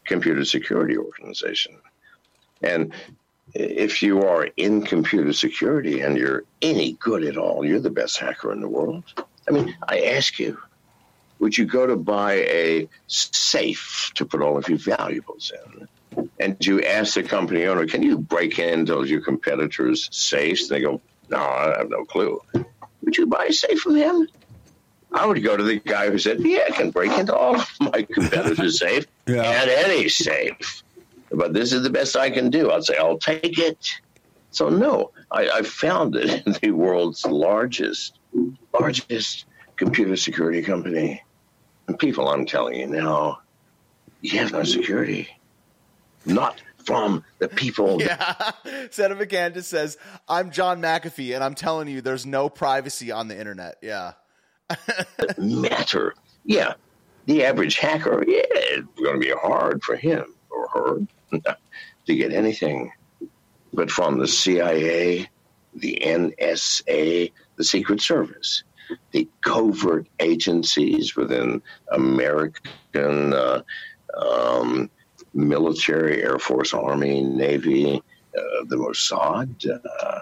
computer security organization, and if you are in computer security and you're any good at all, you're the best hacker in the world. I mean, I ask you. Would you go to buy a safe to put all of your valuables in? And you ask the company owner, can you break into your competitors' safes? And they go, no, I have no clue. Would you buy a safe from him? I would go to the guy who said, yeah, I can break into all of my competitors' safe yeah. and any safe. But this is the best I can do. I'd say, I'll take it. So, no, I, I founded the world's largest, largest computer security company. People, I'm telling you now, you have no security. Not from the people. Yeah. Senator Candace says, I'm John McAfee, and I'm telling you, there's no privacy on the internet. Yeah. matter. Yeah. The average hacker, yeah, it's going to be hard for him or her to get anything. But from the C I A, the N S A, the Secret Service, the covert agencies within American uh, um, military, Air Force, Army, Navy, uh, the Mossad, uh, uh,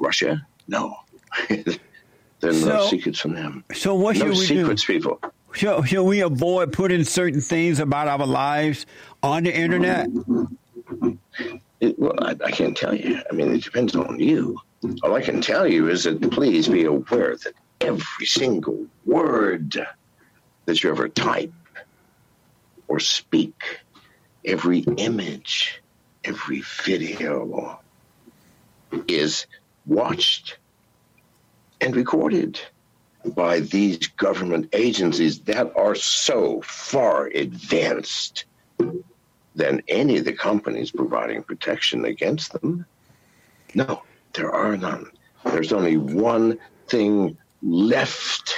Russia. No, there are so, no secrets from them. So what no should we secrets, do? People. Should, should we avoid putting certain things about our lives on the internet? It, well, I, I can't tell you. I mean, it depends on you. All I can tell you is that please be aware that every single word that you ever type or speak, every image, every video is watched and recorded by these government agencies that are so far advanced than any of the companies providing protection against them. No. There are none. There's only one thing left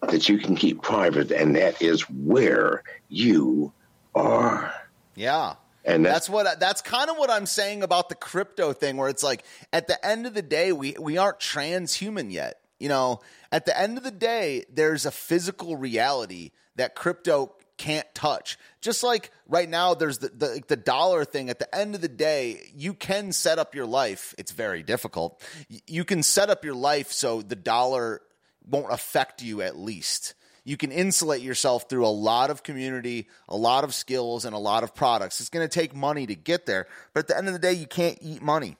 that you can keep private, and that is where you are. Yeah. And that's, that's what that's kind of what I'm saying about the crypto thing, where it's like at the end of the day, we, we aren't transhuman yet. You know, at the end of the day, there's a physical reality that crypto can't touch. Just like right now, there's the, the the dollar thing. At the end of the day, you can set up your life. It's very difficult. You can set up your life so the dollar won't affect you, at least. You can insulate yourself through a lot of community, a lot of skills, and a lot of products. It's going to take money to get there. But at the end of the day, you can't eat money.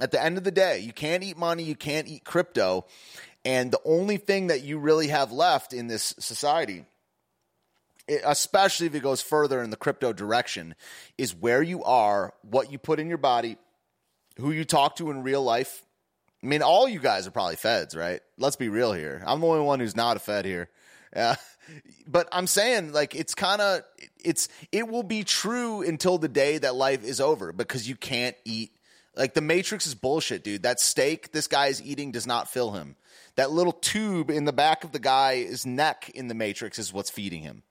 At the end of the day, you can't eat money. You can't eat crypto. And the only thing that you really have left in this society, especially if it goes further in the crypto direction, is where you are, what you put in your body, who you talk to in real life. I mean, all you guys are probably feds, right? Let's be real here. I'm the only one who's not a fed here. Uh, but I'm saying, like, it's kind of, it's, it will be true until the day that life is over, because you can't eat Like, the Matrix is bullshit, dude. That steak this guy is eating does not fill him. That little tube in the back of the guy's neck in the Matrix is what's feeding him.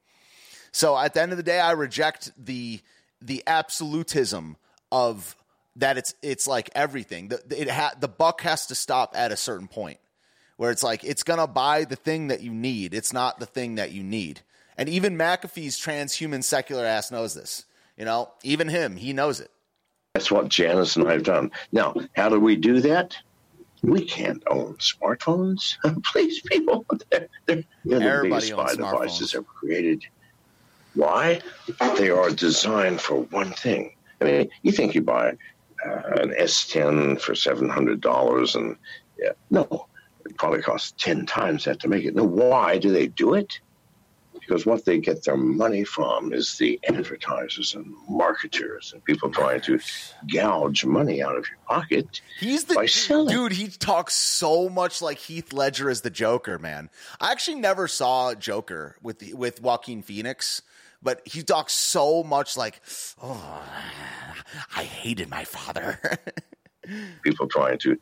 So at the end of the day, I reject the the absolutism of that. It's it's like everything. The, it ha- the buck has to stop at a certain point where it's like it's going to buy the thing that you need. It's not the thing that you need. And even McAfee's transhuman secular ass knows this. You know, even him, he knows it. That's what Janice and I have done. Now, how do we do that? We can't own smartphones. Please, people. They're, they're, they're the biggest spy devices ever created. Why? They are designed for one thing. I mean, you think you buy uh, an S ten for seven hundred dollars and yeah, no, it probably costs ten times that to make it. Now, why do they do it? Because what they get their money from is the advertisers and marketers and people trying to gouge money out of your pocket. He's the by selling. Dude, he talks so much like Heath Ledger as the Joker, man. I actually never saw Joker with the, with Joaquin Phoenix, but he talks so much like, oh, I hated my father. People trying to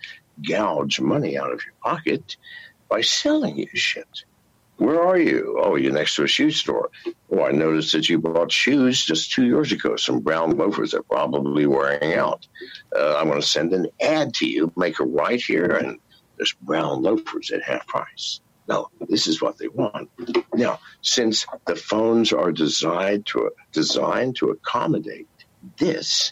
gouge money out of your pocket by selling you shit. Where are you? Oh, you're next to a shoe store. Oh, I noticed that you bought shoes just two years ago, some brown loafers that are probably wearing out. Uh, I'm going to send an ad to you, make a right here, and there's brown loafers at half price. No, this is what they want. Now, since the phones are designed to designed to accommodate this,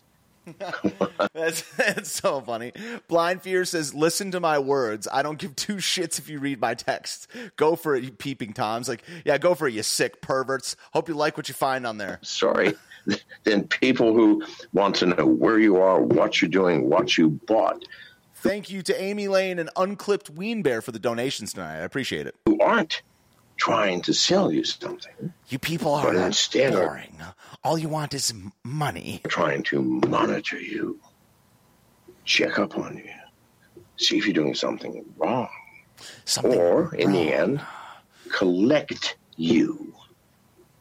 that's, that's so funny. Blind Fear says, listen to my words. I don't give two shits if you read my texts. Go for it, you peeping toms. Like, yeah, go for it, you sick perverts. Hope you like what you find on there. Sorry. Then people who want to know where you are, what you're doing, what you bought. Thank you to Amy Lane and Unclipped Ween Bear for the donations tonight. I appreciate it. Who aren't trying to sell you something. You people are instead boring. Are, all you want is money. Trying to monitor you, check up on you, see if you're doing something wrong. Something or, in wrong. The end, collect you.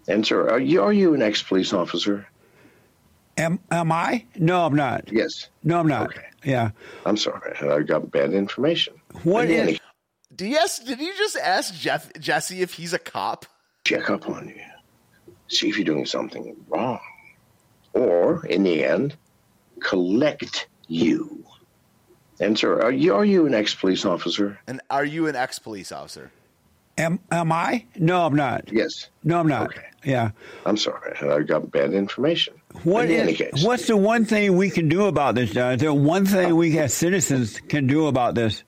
And, sir, are you, are you an ex-police officer? Am, am I? No, I'm not. Yes. No, I'm not. Okay. Yeah. I'm sorry. I got bad information. What in is... Did you, ask, did you just ask Jeff, Jesse if he's a cop? Check up on you. See if you're doing something wrong. Or, in the end, collect you. And, sir, are you, are you an ex-police officer? And are you an ex-police officer? Am, am I? No, I'm not. Yes. No, I'm not. Okay. Yeah. I'm sorry. I got bad information. What in is, case, what's the one thing we can do about this, John? Is there one thing we as citizens can do about this?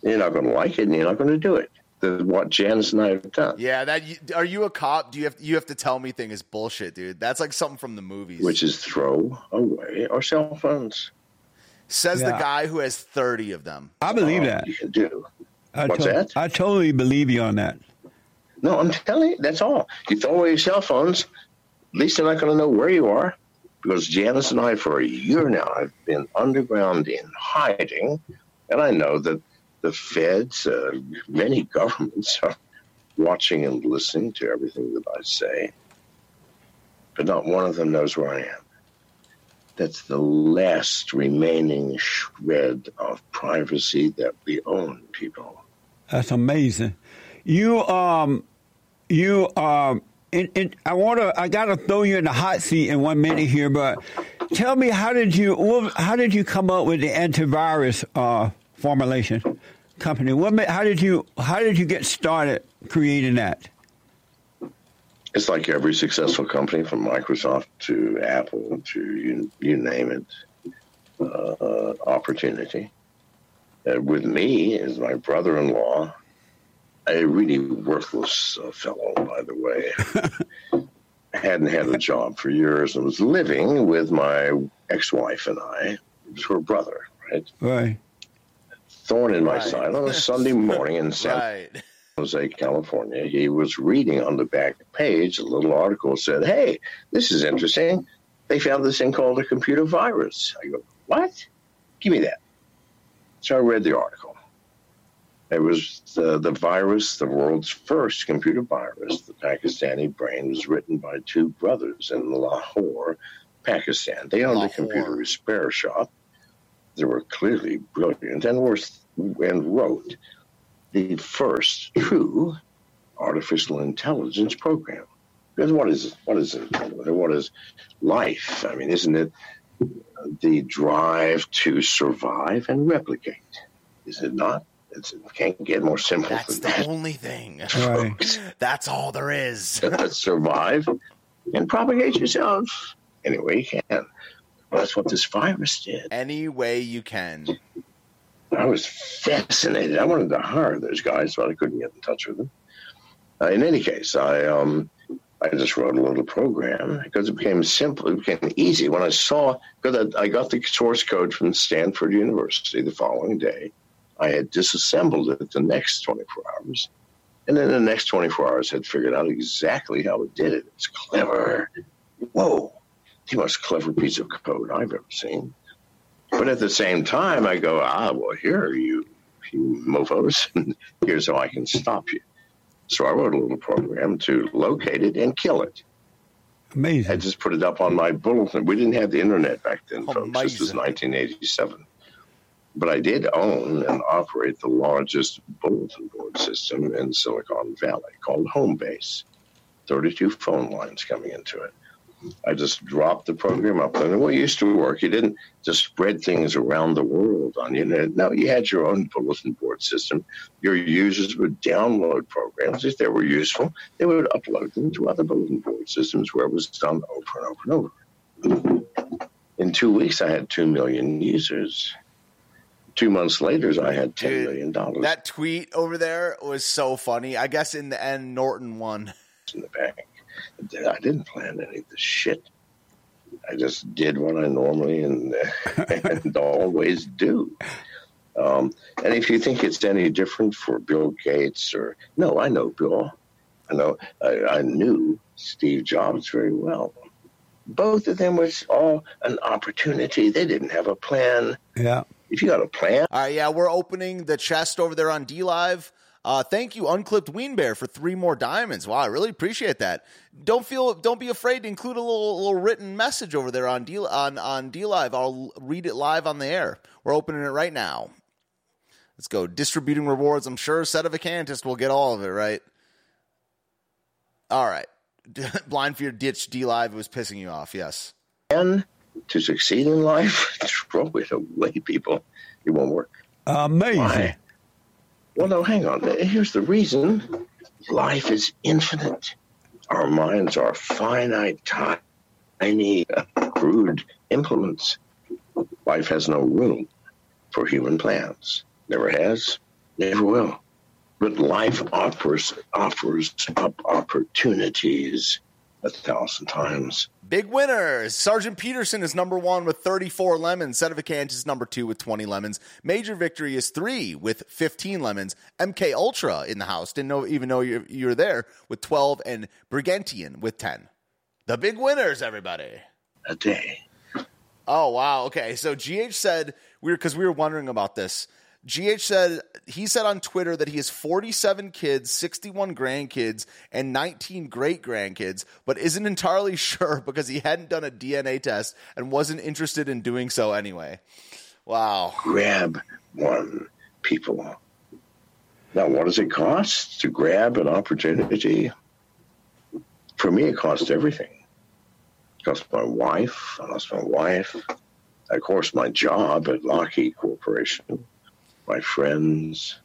You're not going to like it, and you're not going to do it. That's what Janice and I have done. Yeah, that. Are you a cop? Do you have you have to tell me thing is bullshit, dude? That's like something from the movies. Which is throw away our cell phones. Says yeah. The guy who has thirty of them. I believe oh, that. You should do. I What's to- that? I totally believe you on that. No, I'm telling you, that's all. You throw away your cell phones. At least they're not going to know where you are, because Janice and I, for a year now, have been underground in hiding, and I know that. The feds, uh, many governments are watching and listening to everything that I say, but not one of them knows where I am. That's the last remaining shred of privacy that we own, people. That's amazing. You, um, you, um, it, it, I want to, I got to throw you in the hot seat in one minute here, but tell me, how did you, how did you come up with the antivirus, uh, formulation company? What? How did you? How did you get started creating that? It's like every successful company, from Microsoft to Apple to you, you name it, uh, opportunity. Uh, with me is my brother-in-law, a really worthless uh, fellow, by the way. Hadn't had a job for years and was living with my ex-wife and I. It was her brother, right? Right. Thorn in my right. side on a Sunday morning in San right. Jose, California. He was reading on the back page a little article that said, hey, this is interesting. They found this thing called a computer virus. I go, what? Give me that. So I read the article. It was the, the virus, the world's first computer virus, the Pakistani brain, was written by two brothers in Lahore, Pakistan. They owned Lahore. a computer repair shop. they were clearly brilliant and were and wrote the first true artificial intelligence program. Because what is what is it? What is life? I mean, isn't it the drive to survive and replicate? Is it not? It's, it can't get more simple That's than that. That's the only thing. Right. That's all there is. Survive and propagate yourself any way you can. That's what this virus did. Any way you can. I was fascinated. I wanted to hire those guys, but I couldn't get in touch with them. Uh, in any case, I um, I just wrote a little program because it became simple. It became easy when I saw, because I, I got the source code from Stanford University the following day. I had disassembled it the next twenty-four hours, and then the next twenty-four hours had figured out exactly how it did it. It's clever. Whoa, the most clever piece of code I've ever seen. But at the same time, I go, ah, well, here are you, you mofos, and here's how I can stop you. So I wrote a little program to locate it and kill it. Amazing. I just put it up on my bulletin. We didn't have the internet back then, folks. Amazing. This was nineteen eighty-seven. But I did own and operate the largest bulletin board system in Silicon Valley called Homebase. thirty-two phone lines coming into it. I just dropped the program up there. Well, it used to work. You didn't just spread things around the world on the internet. No, you had your own bulletin board system. Your users would download programs. If they were useful, they would upload them to other bulletin board systems where it was done over and over and over. In two weeks, I had two million users. Two months later, I had ten million dollars. Dude, that tweet over there was so funny. I guess in the end, Norton won. In the bank. I didn't plan any of this shit. I just did what I normally and, and always do. Um, and if you think it's any different for Bill Gates or... No, I know Bill. I know. I, I knew Steve Jobs very well. Both of them was all an opportunity. They didn't have a plan. Yeah. If you got a plan... All right, yeah, we're opening the chest over there on DLive. Uh, thank you, Unclipped Weenbear, for three more diamonds. Wow, I really appreciate that. Don't feel, don't be afraid to include a little, little written message over there on D on on DLive. I'll read it live on the air. We're opening it right now. Let's go. Distributing rewards. I'm sure Sedevacantist will get all of it, right? All right. Blind Fear ditched DLive. It was pissing you off. Yes. And to succeed in life, throw it away, people. It won't work. Amazing. Why? Well, no, hang on. Here's the reason. Life is infinite. Our minds are finite, tiny, crude implements. Life has no room for human plans. Never has, never will. But life offers offers up opportunities a thousand times. Big winners. Sergeant Peterson is number one with thirty-four lemons. Sedevacant is number two with twenty lemons. Major Victory is three with fifteen lemons. M K Ultra in the house. Didn't know, even know you, you were there with twelve and Brigantian with ten. The big winners, everybody. A day. Oh, wow. Okay. So G H said, we were, 'cause we were wondering about this. G H said, he said on Twitter that he has forty-seven kids, sixty-one grandkids, and nineteen great-grandkids, but isn't entirely sure because he hadn't done a D N A test and wasn't interested in doing so anyway. Wow. Grab one, people. Now, what does it cost to grab an opportunity? For me, it cost everything. It cost my wife. I lost my wife. Of course, my job at Lockheed Corporation. My friends,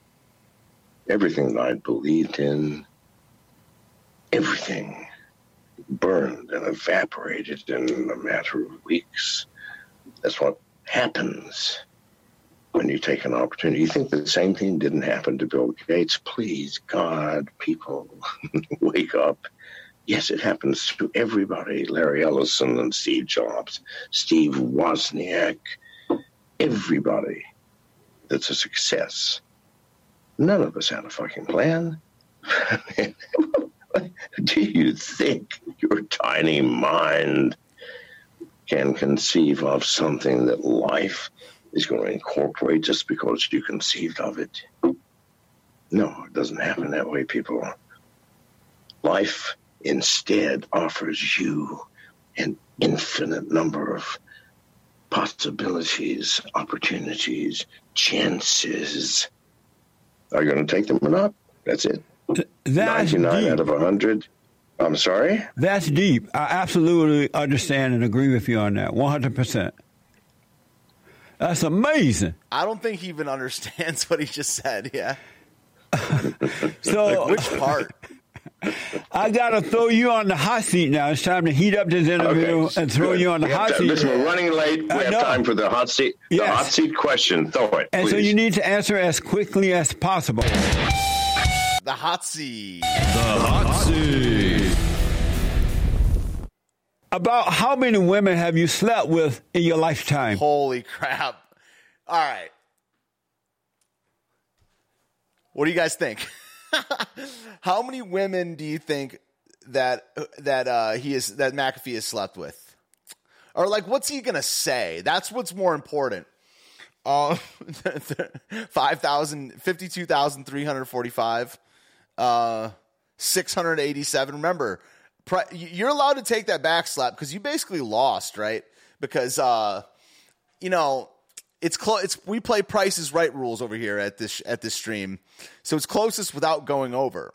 everything that I believed in, everything burned and evaporated in a matter of weeks. That's what happens when you take an opportunity. You think the same thing didn't happen to Bill Gates? Please, God, people, wake up. Yes, it happens to everybody. Larry Ellison and Steve Jobs, Steve Wozniak, everybody. That's a success. None of us had a fucking plan. Do you think your tiny mind can conceive of something that life is going to incorporate just because you conceived of it? No, it doesn't happen that way, people. Life instead offers you an infinite number of possibilities, opportunities, chances. Are you going to take them or not? That's it. Th- that's ninety-nine deep. Out of one hundred. I'm sorry? That's deep. I absolutely understand and agree with you on that, one hundred percent. That's amazing. I don't think he even understands what he just said, yeah. So, like which part? I got to throw you on the hot seat now. It's time to heat up this interview okay, and throw good. you on the we hot to, seat. Listen, we're running late. We I have know. time for the hot seat the yes. hot seat question. Throw it, And please. So you need to answer as quickly as possible. The hot seat. The hot, hot seat. seat. About how many women have you slept with in your lifetime? Holy crap. All right. What do you guys think? How many women do you think that that uh, he is that McAfee has slept with? Or like, what's he gonna say? That's what's more important. Um, five thousand, fifty-two thousand three hundred forty-five, uh, six hundred eighty-seven. Remember, pri- you're allowed to take that back slap because you basically lost, right? Because uh, you know. It's close. It's we play Price is Right rules over here at this at this stream, so it's closest without going over.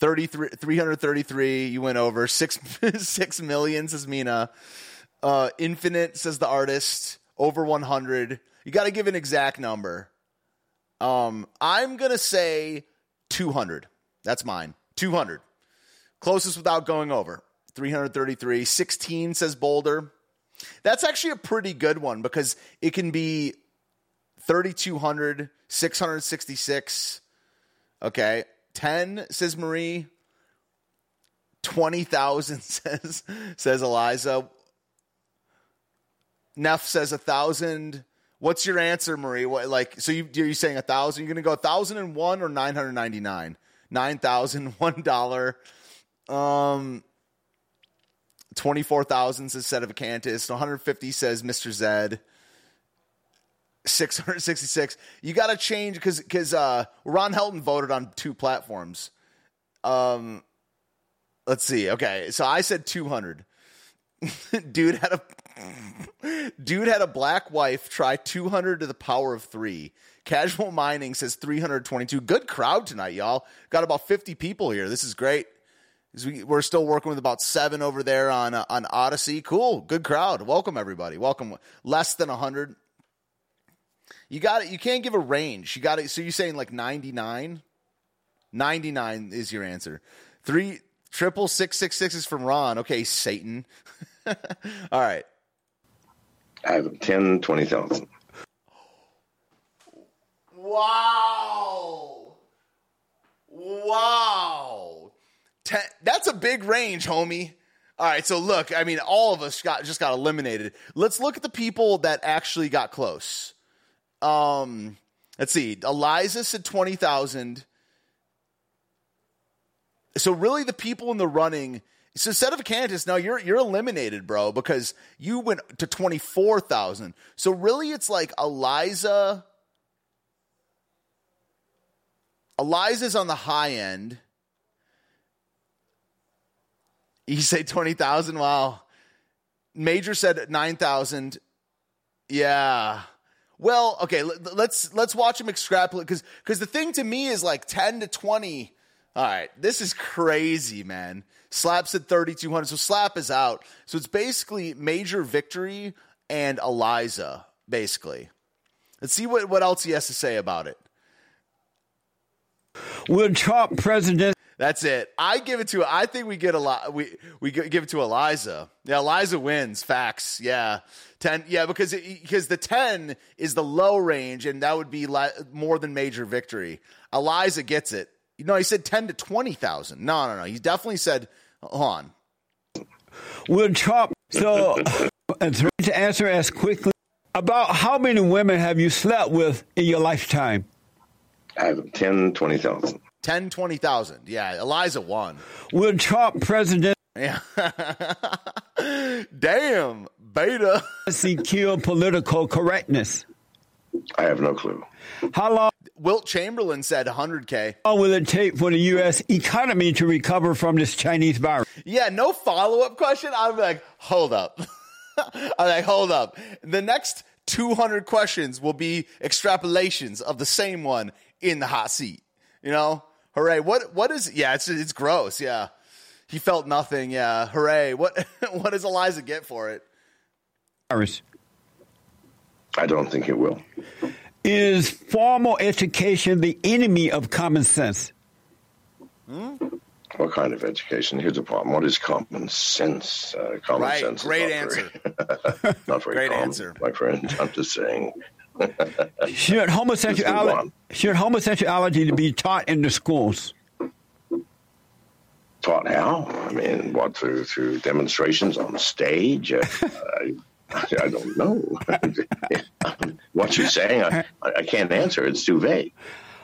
Thirty-three, three hundred thirty-three. You went over six six million, says Mina. Uh, infinite, says the artist. Over one hundred. You got to give an exact number. Um, I'm gonna say two hundred. That's mine. Two hundred. Closest without going over. Three hundred thirty-three. Sixteen, says Boulder. That's actually a pretty good one because it can be thirty-two hundred, six hundred sixty-six. Okay. ten, says Marie. twenty thousand, says, says Eliza. Neff says one thousand. What's your answer, Marie? What, like, so you, you're saying one thousand? You're going to go one thousand one or nine hundred ninety-nine? nine thousand, one dollar. Um... twenty-four thousand says Set of Acantus. one hundred fifty says Mister Zed. six hundred sixty-six. You got to change because because uh, Ron Helton voted on two platforms. Um, let's see. Okay, so I said two hundred. dude had a dude had a black wife. Try two hundred to the power of three. Casual Mining says three hundred twenty-two. Good crowd tonight, y'all. Got about fifty people here. This is great. We, we're still working with about seven over there on uh, on Odyssey. Cool, good crowd. Welcome everybody. Welcome. Less than a hundred. You got it. You can't give a range. You got it. So you're saying like ninety-nine. ninety-nine is your answer. Three triple six six six is from Ron. Okay, Satan. All right. I have ten twenty thousand. Wow. Wow. Ten, that's a big range, homie. All right, so look, I mean, all of us got just got eliminated. Let's look at the people that actually got close. Um, let's see. Eliza said twenty thousand. So really the people in the running. So instead of Candace, now you're you're eliminated, bro, because you went to twenty-four thousand. So really it's like Eliza. Eliza's on the high end. You say twenty thousand? Wow. Major said nine thousand. Yeah. Well, okay, let's let's watch him extrapolate cuz cuz the thing to me is like ten to twenty. All right. This is crazy, man. Slap said thirty-two hundred. So Slap is out. So it's basically Major, Victory and Eliza basically. Let's see what, what else he has to say about it. Will Trump president That's it. I give it to. I think we get a lot. We we give it to Eliza. Yeah, Eliza wins. Facts. Yeah, ten. Yeah, because it, because the ten is the low range, and that would be li- more than Major Victory. Eliza gets it. You know, he said ten to twenty thousand. No, no, no. He definitely said. Hold on. We'll chop. So, and to answer as quickly about how many women have you slept with in your lifetime? I have ten, twenty thousand. ten, twenty thousand. Yeah, Eliza won. Will Trump president... Yeah. Damn, beta. ...kill political correctness? I have no clue. How long... Wilt Chamberlain said one hundred K. How long will it take for the U S economy to recover from this Chinese virus? Yeah, no follow-up question. I'm like, hold up. I'm like, hold up. The next two hundred questions will be extrapolations of the same one in the hot seat. You know? Hooray. What? What is... Yeah, it's it's gross. Yeah. He felt nothing. Yeah. Hooray. What What does Eliza get for it? I don't think it will. Is formal education the enemy of common sense? Hmm? What kind of education? Here's the problem. What is common sense? Uh, common right. sense. Great is not answer. Very, not very Great common, answer. My friend. I'm just saying. Should homosexuality should homosexuality be taught in the schools? Taught how? I mean, what, through through demonstrations on stage? Uh, I, I don't know. What you're saying, I, I can't answer. It's too vague.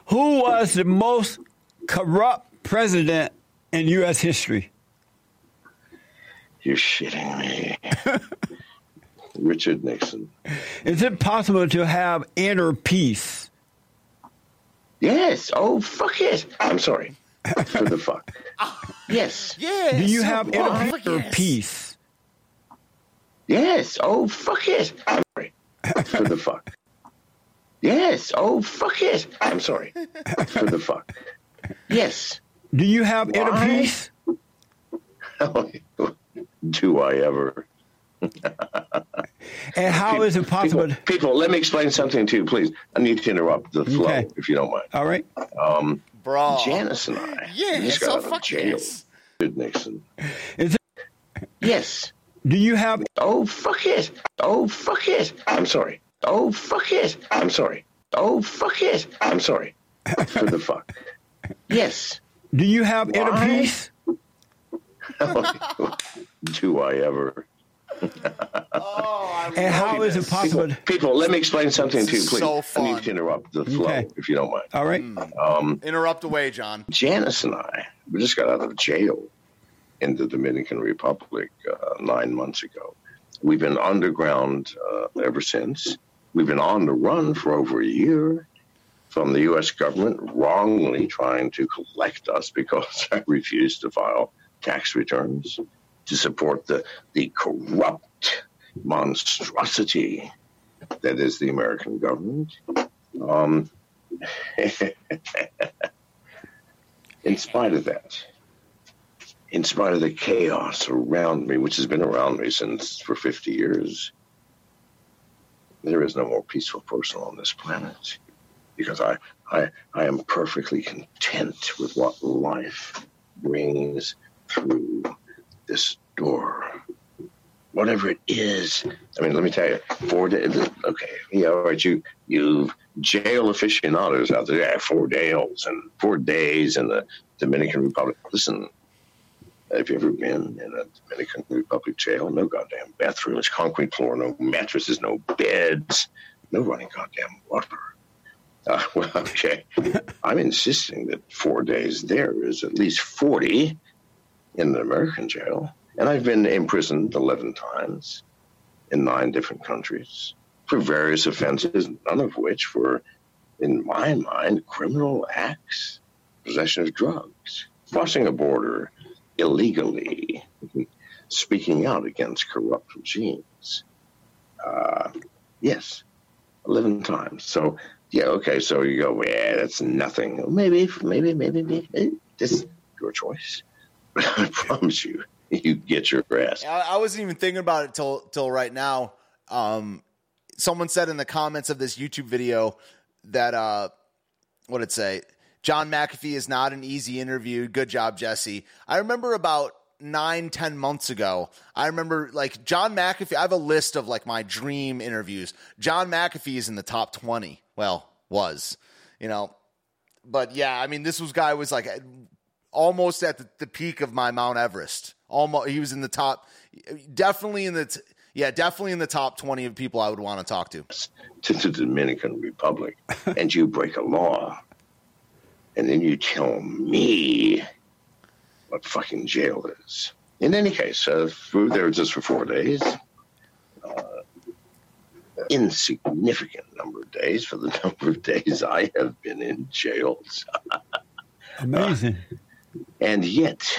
Who was the most corrupt president in U S history? You're shitting me. Richard Nixon. Is it possible to have inner peace? Yes. Oh, fuck it. I'm sorry. For the fuck. Yes. Yes. Do you have oh, inner yes. peace? Yes. Oh, fuck it. I'm sorry. For the fuck. Yes. Oh, fuck it. I'm sorry. For the fuck. Yes. Do you have Why? inner peace? Do I ever? And how people, is it possible? People, people, let me explain something to you, please. I need to interrupt the flow, okay. if you don't mind. All right. Um, Bro. Janice and I. Yeah, just got so out fuck of jail. Yes. Nixon. Is it- yes. Do you have? Oh, fuck it. Oh, fuck it. I'm sorry. Oh, fuck it. I'm sorry. Oh, fuck it. I'm sorry. For the fuck. Yes. Do you have Why? inner peace? Do I ever? Oh, and how is it possible? People, people, let me explain something to you, please. So I need to interrupt the flow, okay. if you don't mind. All right. Um, interrupt away, John. Janice and I, we just got out of jail in the Dominican Republic uh, nine months ago. We've been underground uh, ever since. We've been on the run for over a year from the U S government wrongly trying to collect us because I refused to file tax returns to support the, the corrupt monstrosity that is the American government. Um, in spite of that, in spite of the chaos around me, which has been around me since for fifty years, there is no more peaceful person on this planet because I, I, I am perfectly content with what life brings through this door, whatever it is. I mean, let me tell you, four days. Okay, yeah, all right. You, you jail aficionados out there, yeah, four days and four days in the Dominican Republic. Listen, have you ever been in a Dominican Republic jail? No goddamn bathrooms, concrete floor, no mattresses, no beds, no running goddamn water. Uh, well, okay, I'm insisting that four days there is at least forty in the American jail, and I've been imprisoned eleven times in nine different countries for various offenses, none of which were, in my mind, criminal acts, possession of drugs, crossing a border illegally, speaking out against corrupt regimes. Uh, yes, eleven times. So, yeah, okay, so you go, yeah, that's nothing. Maybe, maybe, maybe, maybe. This is your choice. I promise you, you get your ass. I wasn't even thinking about it till till right now. Um, someone said in the comments of this YouTube video that uh, what did it say? John McAfee is not an easy interview. Good job, Jesse. I remember about nine, ten months ago. I remember like John McAfee. I have a list of like my dream interviews. John McAfee is in the top twenty. Well, was you know, but yeah, I mean, this was guy was like. Almost at the, the peak of my Mount Everest. Almost, he was in the top, definitely in the, t- yeah, definitely in the top twenty of people I would want to talk to. To the Dominican Republic, and you break a law, and then you tell me what fucking jail is. In any case, uh, we were there just for four days. Uh, insignificant number of days for the number of days I have been in jail. Amazing. Uh, And yet,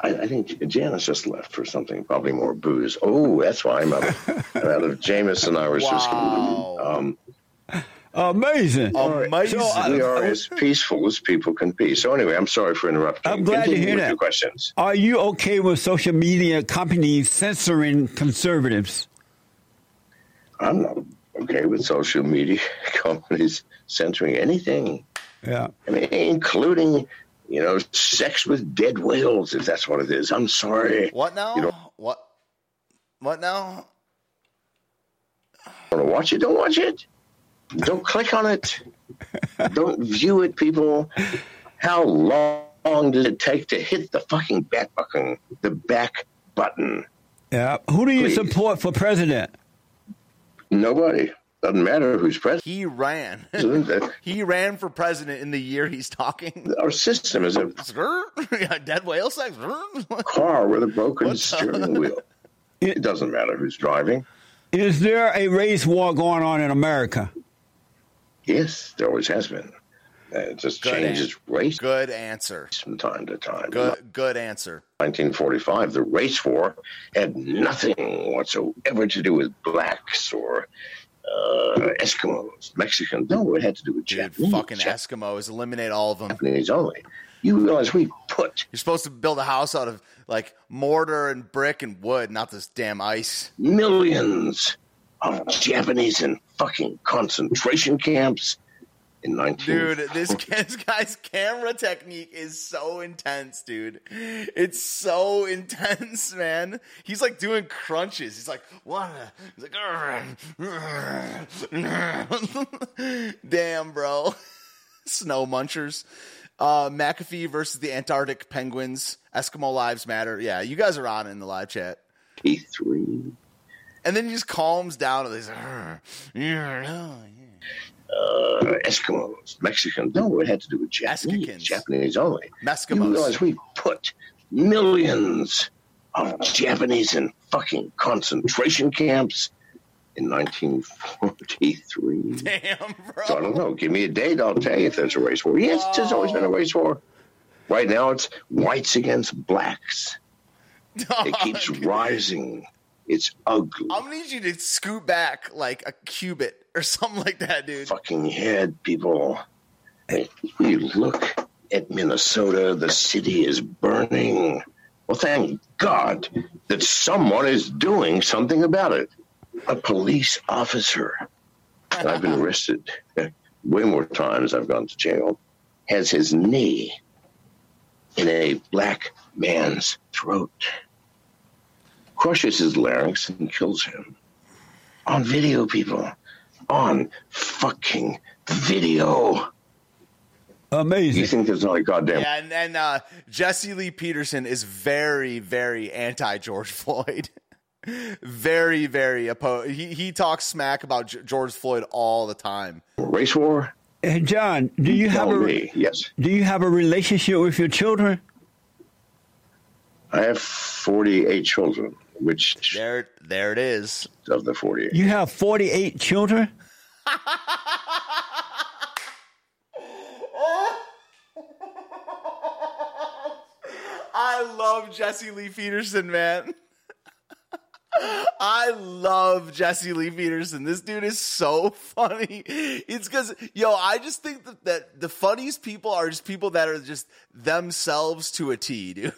I, I think Janice just left for something, probably more booze. Oh, that's why I'm out of, I'm out of Jameson Irish whiskey. Wow. Um, Amazing. Amazing. So, we are as peaceful as people can be. So anyway, I'm sorry for interrupting. I'm glad Continue to hear that. Questions. Are you okay with social media companies censoring conservatives? I'm not okay with social media companies censoring anything. Yeah. I mean, including, you know, sex with dead whales, if that's what it is. I'm sorry. What now? You know, what? What now? Want to watch it? Don't watch it. Don't click on it. Don't view it, people. How long did it take to hit the fucking back button? The back button. Yeah. Who do you Please. support for president? Nobody. Doesn't matter who's president. He ran. He ran for president in the year he's talking. Our system is a dead whale sex car with a broken What's steering that? wheel. It doesn't matter who's driving. Is there a race war going on in America? Yes, there always has been. Uh, it just good changes an- race. Good answer. From time to time. Good, good answer. nineteen forty-five, the race war had nothing whatsoever to do with blacks or uh, Eskimos, Mexicans. No, it had to do with Japanese. Fucking Eskimos. Eliminate all of them. Japanese only. You realize we put. You're supposed to build a house out of, like, mortar and brick and wood, not this damn ice. Millions of Japanese in fucking concentration camps in nineteen forty. Dude, this, this guy's camera technique is so intense, dude. It's so intense, man. He's, like, doing crunches. He's like, what? He's like, urgh, urgh, urgh. Damn, bro. Snow munchers. Uh, McAfee versus the Antarctic penguins. Eskimo lives matter. Yeah, you guys are on in the live chat. E three. And then he just calms down. And he's like, oh, yeah. uh, Eskimos, Mexicans. No, it had to do with Japanese. Eskikins. Japanese only. Meskimos. You realize we put millions of Japanese in fucking concentration camps in nineteen forty-three. Damn, bro. So I don't know. Give me a date. I'll tell you if there's a race war. Yes, oh. There's always been a race war. Right now it's whites against blacks. Dog. It keeps rising. It's ugly. I'm going to need you to scoot back like a cubit or something like that, dude. Fucking head, people. Hey, you look at Minnesota. The city is burning. Well, thank God that someone is doing something about it. A police officer, and I've been arrested way more times, I've gone to jail, has his knee in a black man's throat, crushes his larynx and kills him. On video, people. On fucking video. Amazing. You think there's not a goddamn... Yeah, and, and uh, Jesse Lee Peterson is very, very anti-George Floyd. Very, very opposed. He he talks smack about G- George Floyd all the time. Race war. And John, do you, you have a me. yes? Do you have a relationship with your children? I have forty-eight children. Which there, there it is. Of the forty-eight, you have forty-eight children. I love Jesse Lee Peterson, man. I love Jesse Lee Peterson. This dude is so funny. It's because, yo, I just think that, that the funniest people are just people that are just themselves to a T, dude.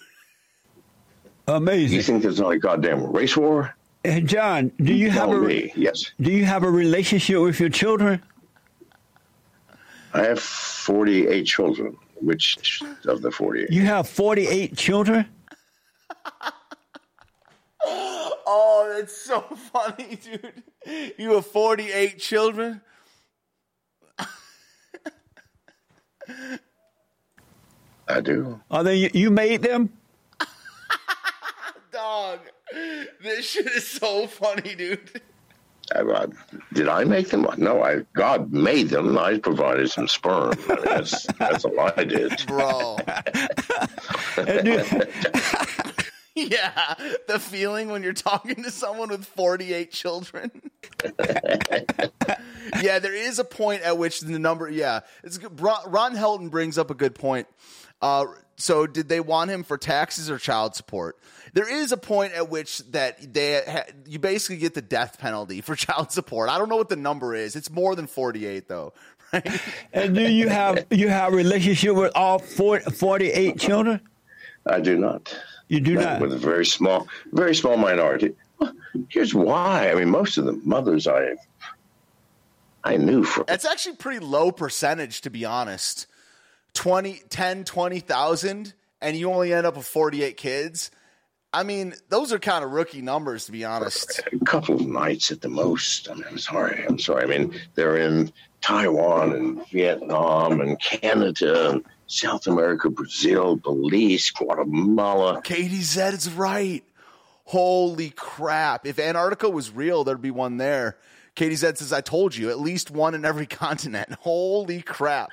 Amazing. You think there's not a goddamn race war? And John, do you, you have a me. yes? Do you have a relationship with your children? I have forty-eight children. Which of the forty-eight? You have forty-eight children. Oh, that's so funny, dude. You have forty-eight children. I do. Are they, you made them? Dog, this shit is so funny, dude. I, uh, did I make them? No, I God made them. I provided some sperm. I mean, that's, that's all I did. Bro. Yeah, the feeling when you're talking to someone with forty-eight children. Yeah, there is a point at which the number. Yeah, it's good. Ron Helton brings up a good point. Uh, so, did they want him for taxes or child support? There is a point at which that they ha- you basically get the death penalty for child support. I don't know what the number is. It's more than forty-eight, though. Right? And do you have you have relationship with all forty-eight children? I do not. You do not. With a very small, very small minority. Here's why. I mean, most of the mothers I I knew from. That's actually pretty low percentage, to be honest. twenty, ten, twenty thousand, and you only end up with forty-eight kids. I mean, those are kind of rookie numbers, to be honest. A couple of nights at the most. I mean, I'm sorry. I'm sorry. I mean, they're in Taiwan and Vietnam and Canada and South America, Brazil, Belize, Guatemala. Katie said it's right. Holy crap. If Antarctica was real, there'd be one there. Katie Zed says, I told you, at least one in every continent. Holy crap.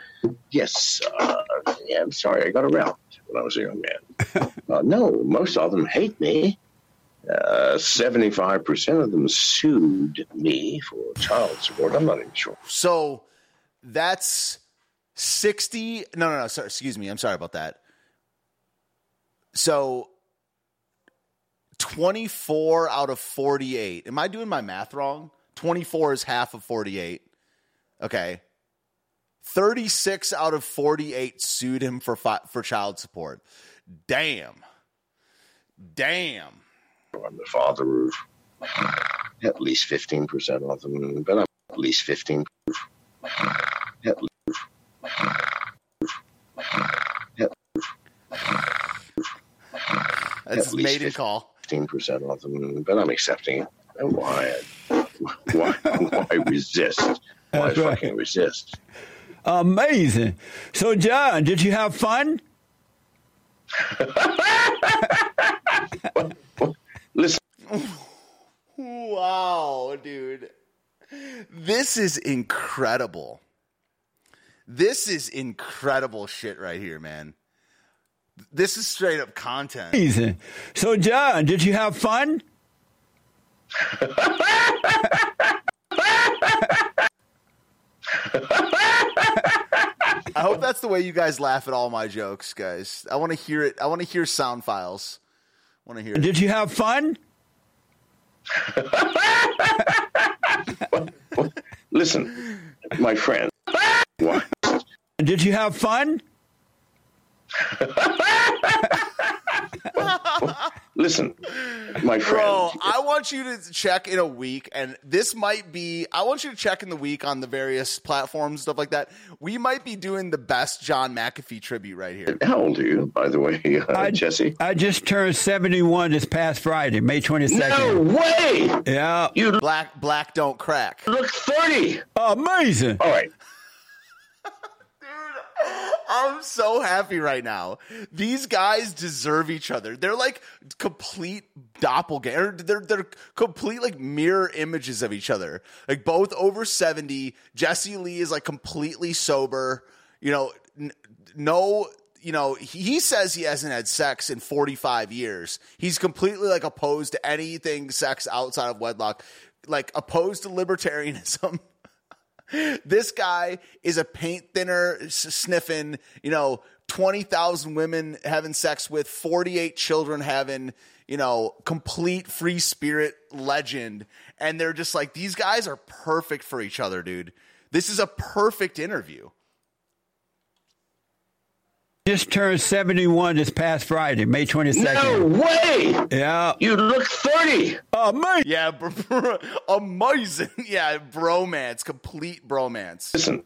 Yes. Uh, yeah, I'm sorry. I got around when I was a young man. Uh, no, most of them hate me. Uh, seventy-five percent of them sued me for child support. I'm not even sure. So that's sixty. No, no, no. Sorry, excuse me. I'm sorry about that. So twenty-four out of forty-eight. Am I doing my math wrong? twenty-four is half of forty-eight. Okay. thirty-six out of forty-eight sued him for fi- for child support. Damn. Damn. I'm the father of at least fifteen percent of them, but I'm at least fifteen percent. At least. At least. That's his maiden call. fifteen percent of them, but I'm accepting it. And why? Why, why resist? Why That's fucking right. resist? Amazing. So, John, did you have fun? Well, well, listen. Wow, dude. This is incredible. This is incredible shit right here, man. This is straight up content. Amazing. So, John, did you have fun? I hope that's the way you guys laugh at all my jokes, guys. I want to hear it. I want to hear sound files. I want to hear it. Did you have fun? Well, well, listen, my friend. What? Did you have fun? Well, well, listen, my friend. Bro, I want you to check in a week, and this might be – I want you to check in the week on the various platforms, stuff like that. We might be doing the best John McAfee tribute right here. How old are you, by the way, uh, I, Jesse? I just turned seventy-one this past Friday, May twenty-second. No way! Yeah. You black, black don't crack. You look thirty. Amazing. All right. I'm so happy right now. These guys deserve each other. They're like complete doppelganger. They're they're complete like mirror images of each other. Like both over seventy. Jesse Lee is like completely sober. You know, n- no, you know, he, he says he hasn't had sex in forty-five years. He's completely like opposed to anything sex outside of wedlock. Like opposed to libertarianism. This guy is a paint thinner, s- sniffing, you know, twenty thousand women having sex with, forty-eight children having, you know, complete free spirit legend. And they're just like, these guys are perfect for each other, dude. This is a perfect interview. Just turned seventy-one this past Friday, May twenty-second. No way! Yeah. You look thirty. Amazing. Yeah, br- br- amazing. Yeah, bromance, complete bromance. Listen,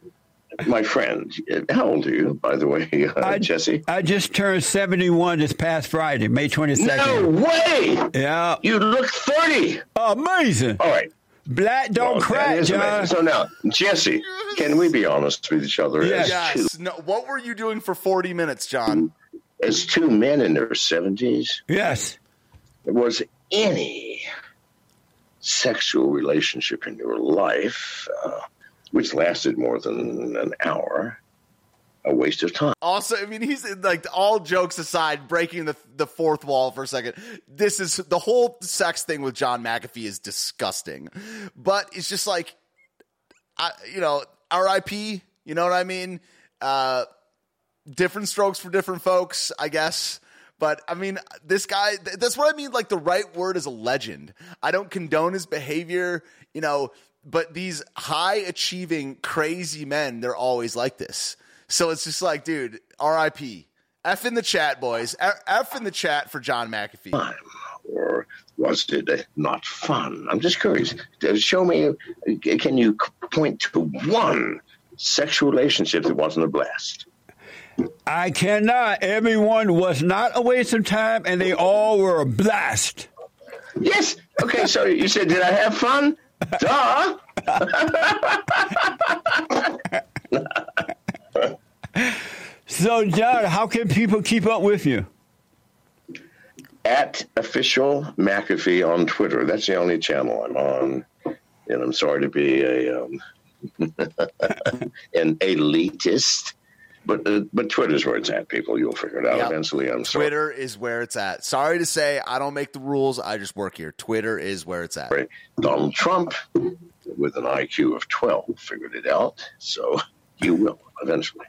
my friend, how old are you, by the way, uh, I, Jesse? I just turned seventy-one this past Friday, May twenty-second. No way! Yeah. You look thirty. Amazing. All right. Black don't well, crack, John. So now, Jesse, can we be honest with each other? Yes. yes. Two, no, what were you doing for forty minutes, John? As two men in their seventies. Yes. There was any sexual relationship in your life, uh, which lasted more than an hour, a waste of time. Also, I mean, he's like, all jokes aside, breaking the the fourth wall for a second. This is the whole sex thing with John McAfee is disgusting, but it's just like, I, you know, R I P, you know what I mean? Uh, different strokes for different folks, I guess. But I mean, this guy, th- that's what I mean. Like, the right word is a legend. I don't condone his behavior, you know, but these high achieving, crazy men, they're always like this. So it's just like, dude, R I P. F in the chat, boys. F in the chat for John McAfee. Fun, or was it not fun? I'm just curious. Show me, can you point to one sexual relationship that wasn't a blast? I cannot. Everyone was not a waste of time, and they all were a blast. Yes. Okay, so you said, did I have fun? Duh. So, John, how can people keep up with you? At Official McAfee on Twitter. That's the only channel I'm on. And I'm sorry to be a um, an elitist, but uh, but Twitter's where it's at, people. You'll figure it out yep. eventually. I'm sorry. Twitter is where it's at. Sorry to say, I don't make the rules. I just work here. Twitter is where it's at. Right. Donald Trump, with an I Q of twelve, figured it out. So you will eventually.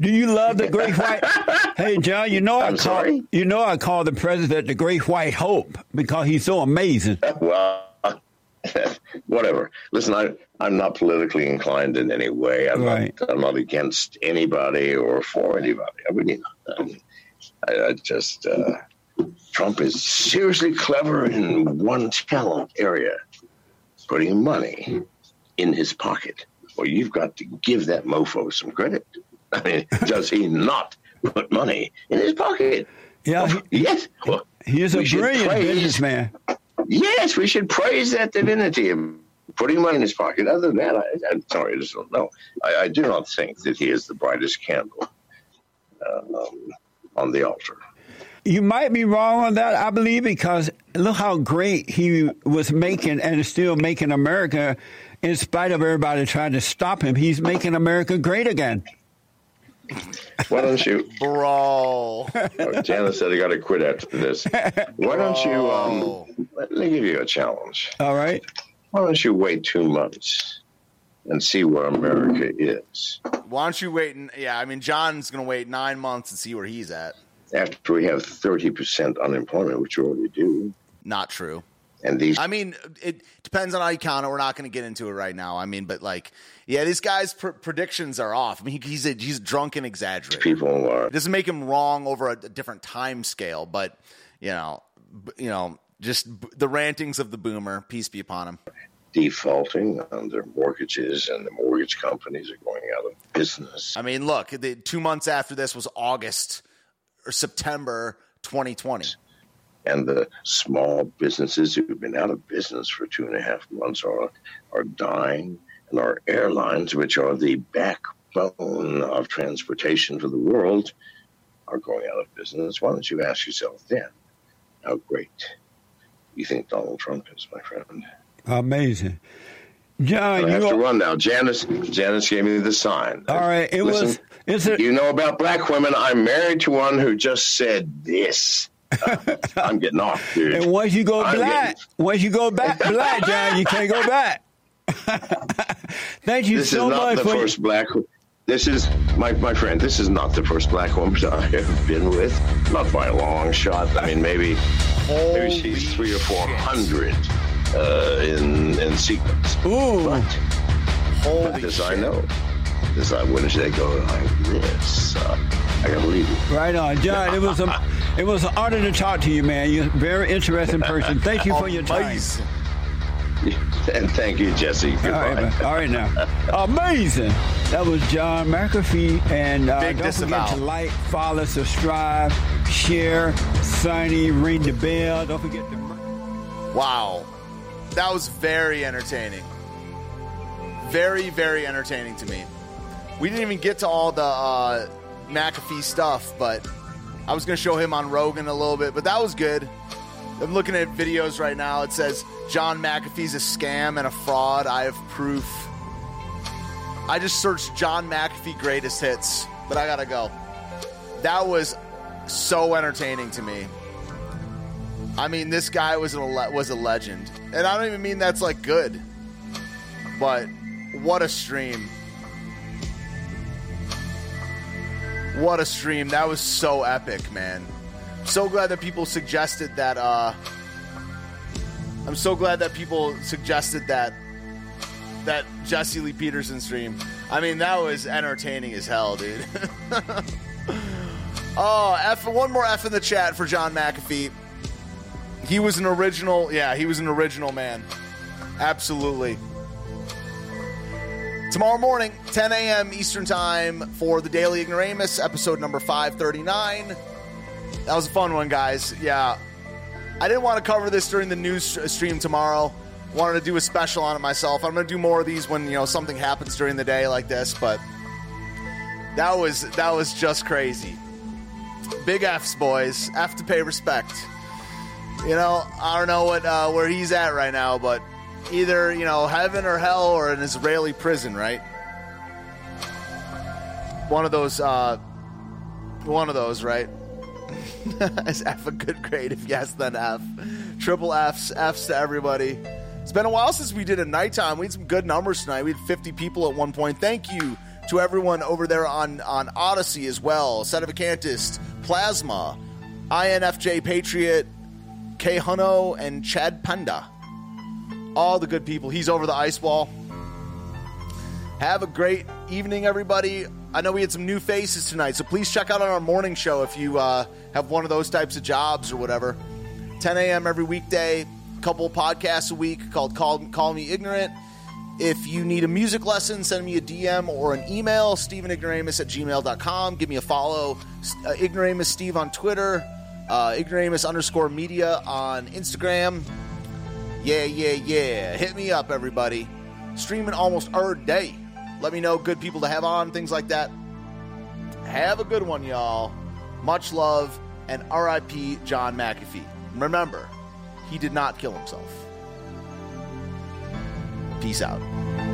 Do you love the Great White? Hey, John, you know I I'm call, sorry? You know I call the president the Great White Hope because he's so amazing. Well, whatever. Listen, I, I'm not politically inclined in any way. I'm, right. not, I'm not against anybody or for anybody. I mean, you know, I, I just uh, Trump is seriously clever in one talent area, putting money in his pocket. Well, you've got to give that mofo some credit. I mean, does he not put money in his pocket? Yeah. Well, he, yes. Well, he is a brilliant businessman. Yes, we should praise that divinity of putting money in his pocket. Other than that, I, I'm sorry, I just don't know. I, I do not think that he is the brightest candle um, on the altar. You might be wrong on that, I believe, because look how great he was making and is still making America. In spite of everybody trying to stop him, he's making America great again. Why don't you... Bro. Oh, Janice said I got to quit after this. Why don't you... Um, let me give you a challenge. All right. Why don't you wait two months and see where America is? Why don't you wait... And, yeah, I mean, John's going to wait nine months and see where he's at. After we have thirty percent unemployment, which you already do. Not true. And these, I mean, it depends on how you count it. We're not going to get into it right now. I mean, but like, yeah, this guy's pr- predictions are off. I mean, he, he's a, he's drunk and exaggerated. People are. It doesn't make him wrong over a, a different time scale, but you know, you know, just b- the rantings of the boomer. Peace be upon him. Defaulting on their mortgages, and the mortgage companies are going out of business. I mean, look, the two months after this was August or September twenty twenty. And the small businesses who've been out of business for two and a half months are are dying. And our airlines, which are the backbone of transportation for the world, are going out of business. Why don't you ask yourself then how great you think Donald Trump is, my friend? Amazing. John, I have you to are- run now. Janice, Janice gave me the sign. All right. It Listen, was. It's a- you know about black women. I'm married to one who just said this. Uh, I'm getting off, dude. And once you go I'm black, getting... once you go back black, John, you can't go back. Thank you this so much. This is not the first you. black. This is my my friend. This is not the first black woman I have been with, not by a long shot. I mean, maybe Holy maybe she's three or four hundred uh, in in sequence. Ooh, but, Holy but this shit. I know. This I wouldn't they go like this. Uh, I gotta leave you. Right on, John. It was a it was an honor to talk to you, man. You're a very interesting person. Thank you for your time. And thank you, Jesse. Goodbye. All right, all right now. Amazing. That was John McAfee. And uh, don't disavow. forget to like, follow, subscribe, share, sign in, ring the bell. Don't forget to. Wow, that was very entertaining. Very, very entertaining to me. We didn't even get to all the uh, McAfee stuff, but I was going to show him on Rogan a little bit, but that was good. I'm looking at videos right now. It says, John McAfee's a scam and a fraud. I have proof. I just searched John McAfee greatest hits, but I gotta go. That was so entertaining to me. I mean, this guy was, an ele- was a legend. And I don't even mean that's, like, good. But what a stream. What a stream. That was so epic, man. So glad that people suggested that, uh... I'm so glad that people suggested that that Jesse Lee Peterson stream. I mean, that was entertaining as hell, dude. Oh, F, one more F in the chat for John McAfee. He was an original. Yeah, he was an original man. Absolutely. Tomorrow morning, ten a.m. Eastern Time for the Daily Ignoramus, episode number five thirty-nine. That was a fun one, guys. Yeah. I didn't want to cover this during the news stream tomorrow. Wanted to do a special on it myself. I'm going to do more of these when, you know, something happens during the day like this, but that was that was just crazy. Big F's, boys. F to pay respect. You know, I don't know what uh, where he's at right now, but either, you know, heaven or hell or an Israeli prison, right? One of those, uh, one of those, right? Is F a good grade? If yes, then F. Triple F's, F's to everybody. It's been a while since we did a nighttime. We had some good numbers tonight. We had fifty people at one point. Thank you to everyone over there on, on Odyssey as well. Sedevacantist, Plasma, I N F J Patriot, K. Huno, and Chad Panda. All the good people. He's over the ice wall. Have a great evening, everybody. I know we had some new faces tonight, so please check out on our morning show if you uh, have one of those types of jobs or whatever. ten a.m. every weekday, a couple podcasts a week called Call, Call Me Ignorant. If you need a music lesson, send me a D M or an email, steven ignoramus at gmail dot com. Give me a follow, uh, Ignoramus Steve on Twitter. Uh, Ignoramus underscore media on Instagram. Yeah, yeah, yeah. Hit me up, everybody. Streaming almost every day. Let me know good people to have on, things like that. Have a good one, y'all. Much love, and R I P John McAfee. Remember, he did not kill himself. Peace out.